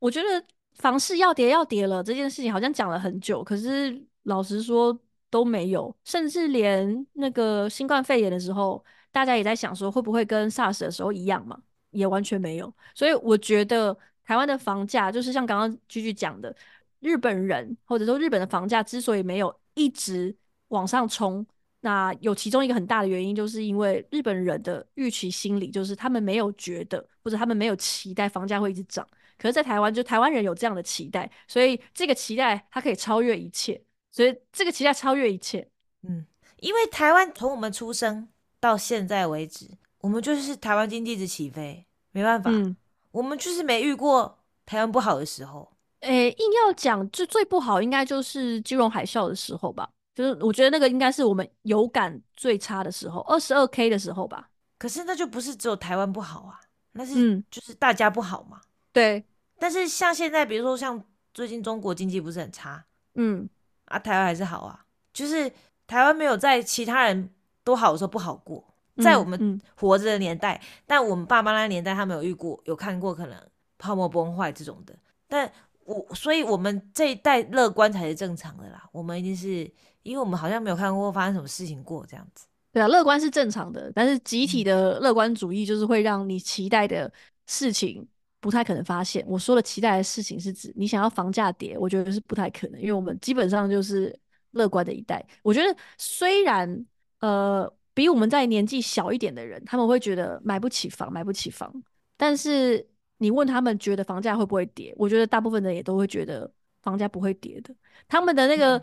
我觉得房市要跌要跌了这件事情好像讲了很久，可是老实说都没有，甚至连那个新冠肺炎的时候，大家也在想说会不会跟 SARS 的时候一样嘛，也完全没有。所以我觉得台湾的房价就是像刚刚 G G 讲的，日本人或者说日本的房价之所以没有一直往上冲，那有其中一个很大的原因就是因为日本人的预期心理，就是他们没有觉得或者他们没有期待房价会一直涨，可是在台湾就台湾人有这样的期待，所以这个期待它可以超越一切，所以这个期待超越一切。嗯，因为台湾从我们出生到现在为止，我们就是台湾经济一直起飞，没办法、嗯、我们就是没遇过台湾不好的时候。诶、欸，硬要讲最最不好应该就是金融海啸的时候吧，就是我觉得那个应该是我们有感最差的时候， 二十二 K 的时候吧。可是那就不是只有台湾不好啊，那是、嗯、就是大家不好嘛。对，但是像现在比如说像最近中国经济不是很差，嗯啊台湾还是好啊，就是台湾没有在其他人都好的时候不好过，在我们活着的年代、嗯嗯、但我们爸妈那年代他们有遇过有看过可能泡沫崩坏这种的，但我所以我们这一代乐观才是正常的啦，我们一定是因为我们好像没有看过发生什么事情过这样子。对啊，乐观是正常的，但是集体的乐观主义就是会让你期待的事情不太可能发现。我说的期待的事情是指你想要房价跌，我觉得是不太可能，因为我们基本上就是乐观的一代。我觉得虽然呃比我们在年纪小一点的人他们会觉得买不起房买不起房，但是你问他们觉得房价会不会跌，我觉得大部分人也都会觉得房价不会跌的。他们的那个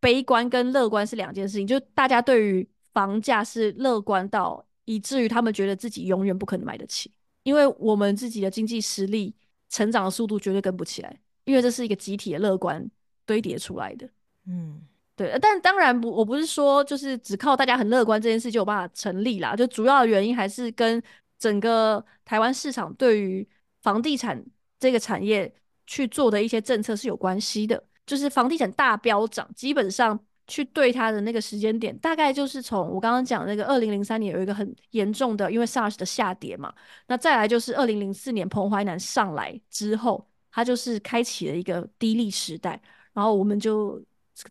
悲观跟乐观是两件事情、嗯、就大家对于房价是乐观到以至于他们觉得自己永远不可能买得起，因为我们自己的经济实力成长的速度绝对跟不起来，因为这是一个集体的乐观堆叠出来的。嗯，对，但当然不，我不是说就是只靠大家很乐观这件事就有办法成立啦，就主要的原因还是跟整个台湾市场对于房地产这个产业去做的一些政策是有关系的。就是房地产大飙涨，基本上去对它的那个时间点，大概就是从我刚刚讲那个二零零三年有一个很严重的因为 SARS 的下跌嘛，那再来就是二零零四年彭淮南上来之后，它就是开启了一个低利时代，然后我们就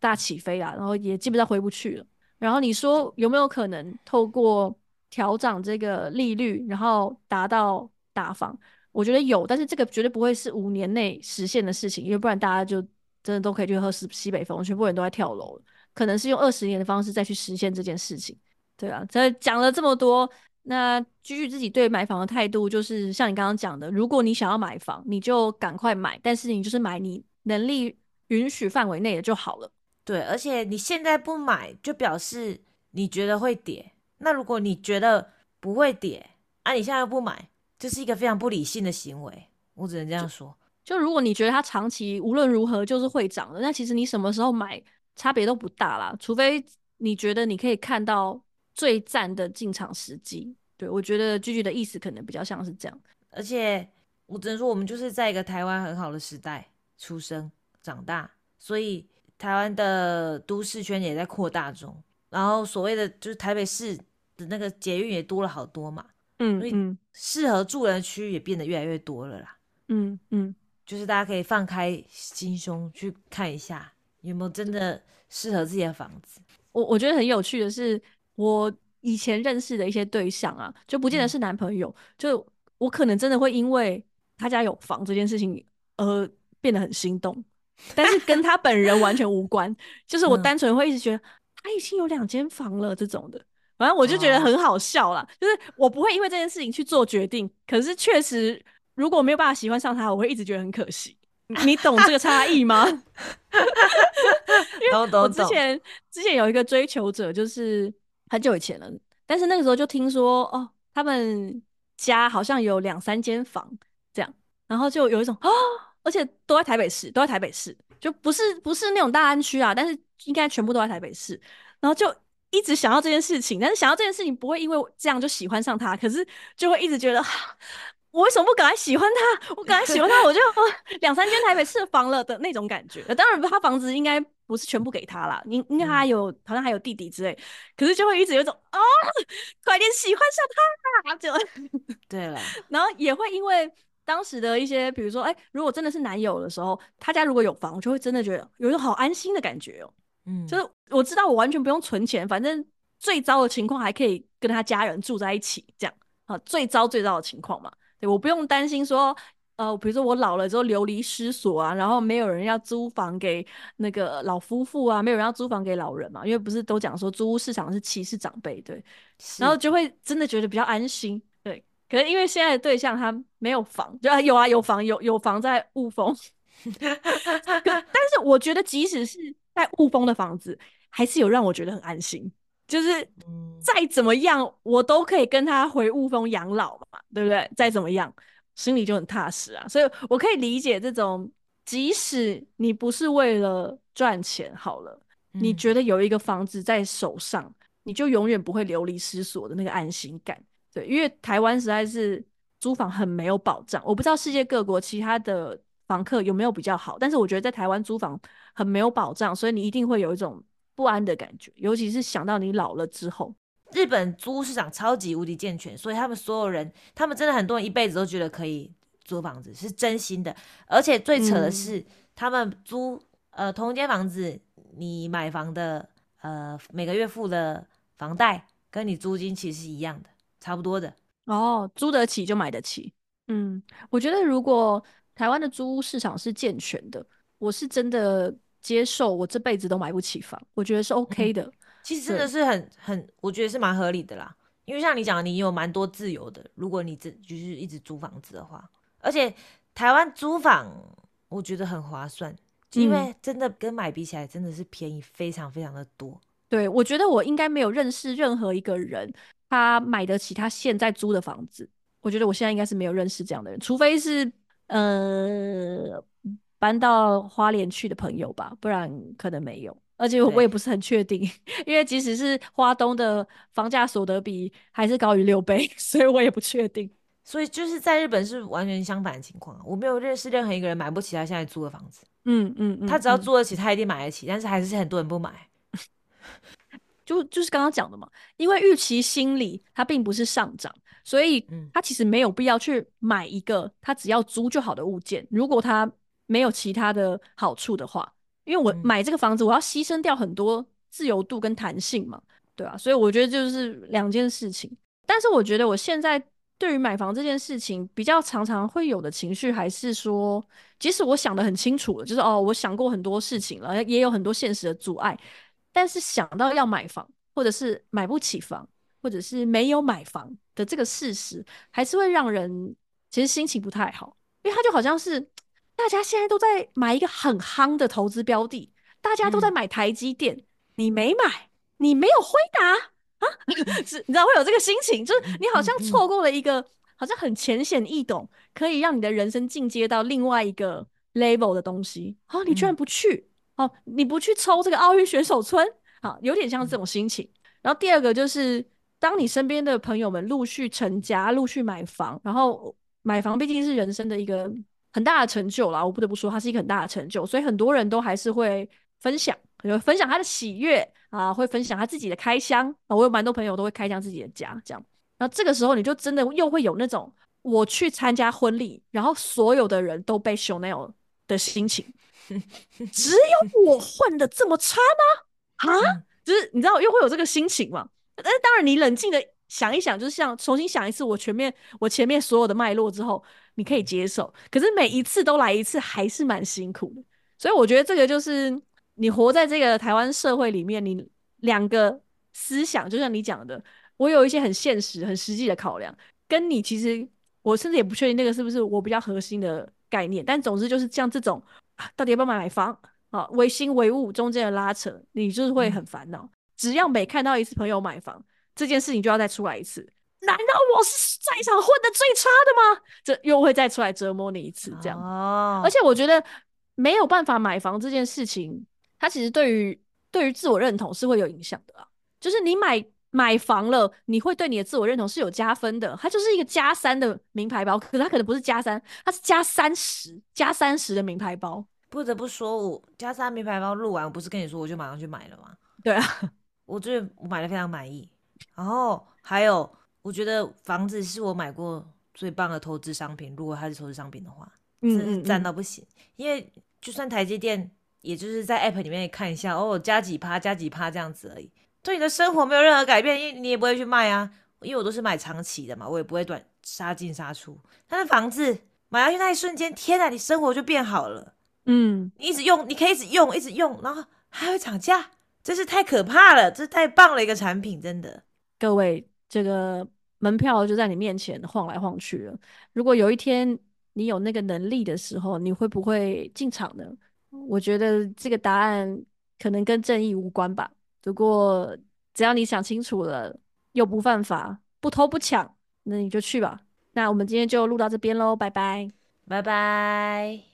大起飞啦，然后也基本上回不去了。然后你说有没有可能透过调整这个利率然后达到打房，我觉得有，但是这个绝对不会是五年内实现的事情，因为不然大家就真的都可以去喝西北风，全部人都在跳楼了。可能是用二十年的方式再去实现这件事情。对啊，讲了这么多，那 G G 自己对买房的态度就是像你刚刚讲的，如果你想要买房你就赶快买，但是你就是买你能力允许范围内的就好了。对，而且你现在不买就表示你觉得会跌，那如果你觉得不会跌啊，你现在又不买，这是一个非常不理性的行为，我只能这样说。 就, 就如果你觉得它长期无论如何就是会涨的，那其实你什么时候买差别都不大啦，除非你觉得你可以看到最赞的进场时机。对，我觉得 G G 的意思可能比较像是这样。而且我只能说我们就是在一个台湾很好的时代出生长大，所以台湾的都市圈也在扩大中，然后所谓的就是台北市的那个捷运也多了好多嘛，嗯，所以适合住人的区域也变得越来越多了啦。嗯嗯，就是大家可以放开心胸去看一下有没有真的适合自己的房子。我我觉得很有趣的是，我以前认识的一些对象啊，就不见得是男朋友、嗯、就我可能真的会因为他家有房这件事情而变得很心动，但是跟他本人完全无关就是我单纯会一直觉得、嗯、他已经有两间房了这种的，反正我就觉得很好笑啦、哦、就是我不会因为这件事情去做决定，可是确实如果没有办法喜欢上他，我会一直觉得很可惜。你懂这个差异吗？因为我之前之前有一个追求者，就是很久以前了，但是那个时候就听说哦，他们家好像有两三间房这样，然后就有一种哦，而且都在台北市，都在台北市，就不是不是那种大安区啊，但是应该全部都在台北市，然后就一直想要这件事情，但是想要这件事情不会因为这样就喜欢上他，可是就会一直觉得我为什么不赶快喜欢他？我赶快喜欢他，我就两三间台北市的房了的那种感觉。当然，他房子应该不是全部给他啦，因因为他有、嗯、好像还有弟弟之类，可是就会一直有一种哦，快点喜欢上他就对了。然后也会因为当时的一些，比如说哎、欸，如果真的是男友的时候，他家如果有房，我就会真的觉得有一种好安心的感觉哦、喔。嗯，就是我知道我完全不用存钱，反正最糟的情况还可以跟他家人住在一起，这样啊，最糟最糟的情况嘛，对，我不用担心说。呃，比如说我老了之后流离失所啊，然后没有人要租房给那个老夫妇啊，没有人要租房给老人嘛，因为不是都讲说租屋市场是歧视长辈，对，然后就会真的觉得比较安心，对。可是因为现在的对象他没有房，就、啊、有啊有房有有房在雾峰，但是我觉得即使是在雾峰的房子，还是有让我觉得很安心。就是再怎么样，我都可以跟他回雾峰养老嘛，对不对？再怎么样。心里就很踏实啊，所以我可以理解这种，即使你不是为了赚钱好了、嗯、你觉得有一个房子在手上，你就永远不会流离失所的那个安心感，对，因为台湾实在是租房很没有保障，我不知道世界各国其他的房客有没有比较好，但是我觉得在台湾租房很没有保障，所以你一定会有一种不安的感觉，尤其是想到你老了之后。日本租屋市场超级无敌健全，所以他们所有人，他们真的很多人一辈子都觉得可以租房子，是真心的。而且最扯的是，嗯、他们租呃同一间房子，你买房的呃每个月付的房贷跟你租金其实是一样的，差不多的。哦，租得起就买得起。嗯，我觉得如果台湾的租屋市场是健全的，我是真的接受我这辈子都买不起房，我觉得是 OK 的。嗯，其实真的是很很，我觉得是蛮合理的啦。因为像你讲的，你有蛮多自由的。如果你只就是一直租房子的话，而且台湾租房我觉得很划算，因为真的跟买比起来真的是便宜非常非常的多。嗯、对，我觉得我应该没有认识任何一个人，他买得起他现在租的房子。我觉得我现在应该是没有认识这样的人，除非是呃搬到花莲去的朋友吧，不然可能没有。而且我也不是很确定，因为即使是花东的房价所得比还是高于六倍，所以我也不确定。所以就是在日本是完全相反的情况，我没有认识任何一个人买不起他现在租的房子。嗯 嗯, 嗯，他只要租得起，他一定买得起，但是还是很多人不买。就就是刚刚讲的嘛，因为预期心理它并不是上涨，所以他其实没有必要去买一个他只要租就好的物件，如果他没有其他的好处的话。因为我买这个房子，我要牺牲掉很多自由度跟弹性嘛，对啊，所以我觉得就是两件事情。但是我觉得我现在对于买房这件事情，比较常常会有的情绪还是说，即使我想得很清楚了，就是哦，我想过很多事情了，也有很多现实的阻碍，但是想到要买房，或者是买不起房，或者是没有买房的这个事实，还是会让人其实心情不太好，因为它就好像是。大家现在都在买一个很夯的投资标的，大家都在买台积电、嗯、你没买，你没有辉达啊，是你知道会有这个心情，就是你好像错过了一个、嗯、好像很浅显易懂可以让你的人生进阶到另外一个 level 的东西啊，你居然不去、嗯、啊，你不去抽这个奥运选手村啊，有点像这种心情。然后第二个就是当你身边的朋友们陆续成家，陆续买房，然后买房毕竟是人生的一个很大的成就啦，我不得不说它是一个很大的成就，所以很多人都还是会分享，会分享他的喜悦啊，会分享他自己的开箱啊，我有蛮多朋友都会开箱自己的家这样。然后这个时候你就真的又会有那种我去参加婚礼，然后所有的人都被 Chanel 的心情，只有我混得这么差吗？啊，就是你知道又会有这个心情嘛。但是当然你冷静的想一想，就是像重新想一次我前面我前面所有的脉络之后，你可以接受，可是每一次都来一次还是蛮辛苦的。所以我觉得这个就是你活在这个台湾社会里面，你两个思想就像你讲的，我有一些很现实很实际的考量，跟你其实我甚至也不确定那个是不是我比较核心的概念，但总之就是像这种、啊、到底要不要买房啊，唯心唯物中间的拉扯，你就是会很烦恼。只要每看到一次朋友买房这件事情就要再出来一次，难道我是在场混得最差的吗？这又会再出来折磨你一次这样、oh. 而且我觉得没有办法买房这件事情，它其实对于对于自我认同是会有影响的、啊、就是你买买房了，你会对你的自我认同是有加分的，它就是一个加三的名牌包，可是它可能不是加三，它是加三十加三十的名牌包，不得不说，我加沙名牌包录完，我不是跟你说我就马上去买了吗？对啊，我觉得我买的非常满意。然后还有，我觉得房子是我买过最棒的投资商品，如果它是投资商品的话，真的是赞到不行。嗯嗯嗯因为就算台积电，也就是在 app 里面看一下，哦，加几趴，加几趴这样子而已，对你的生活没有任何改变，因为你也不会去卖啊。因为我都是买长期的嘛，我也不会短杀进杀出。但是房子买下去那一瞬间，天哪，你生活就变好了。嗯，你一直用，你可以一直用，一直用，然后还会涨价，真是太可怕了，这是太棒了一个产品，真的。各位，这个门票就在你面前晃来晃去了。如果有一天你有那个能力的时候，你会不会进场呢？我觉得这个答案可能跟正义无关吧。不过只要你想清楚了，又不犯法，不偷不抢，那你就去吧。那我们今天就录到这边咯，拜拜，拜拜。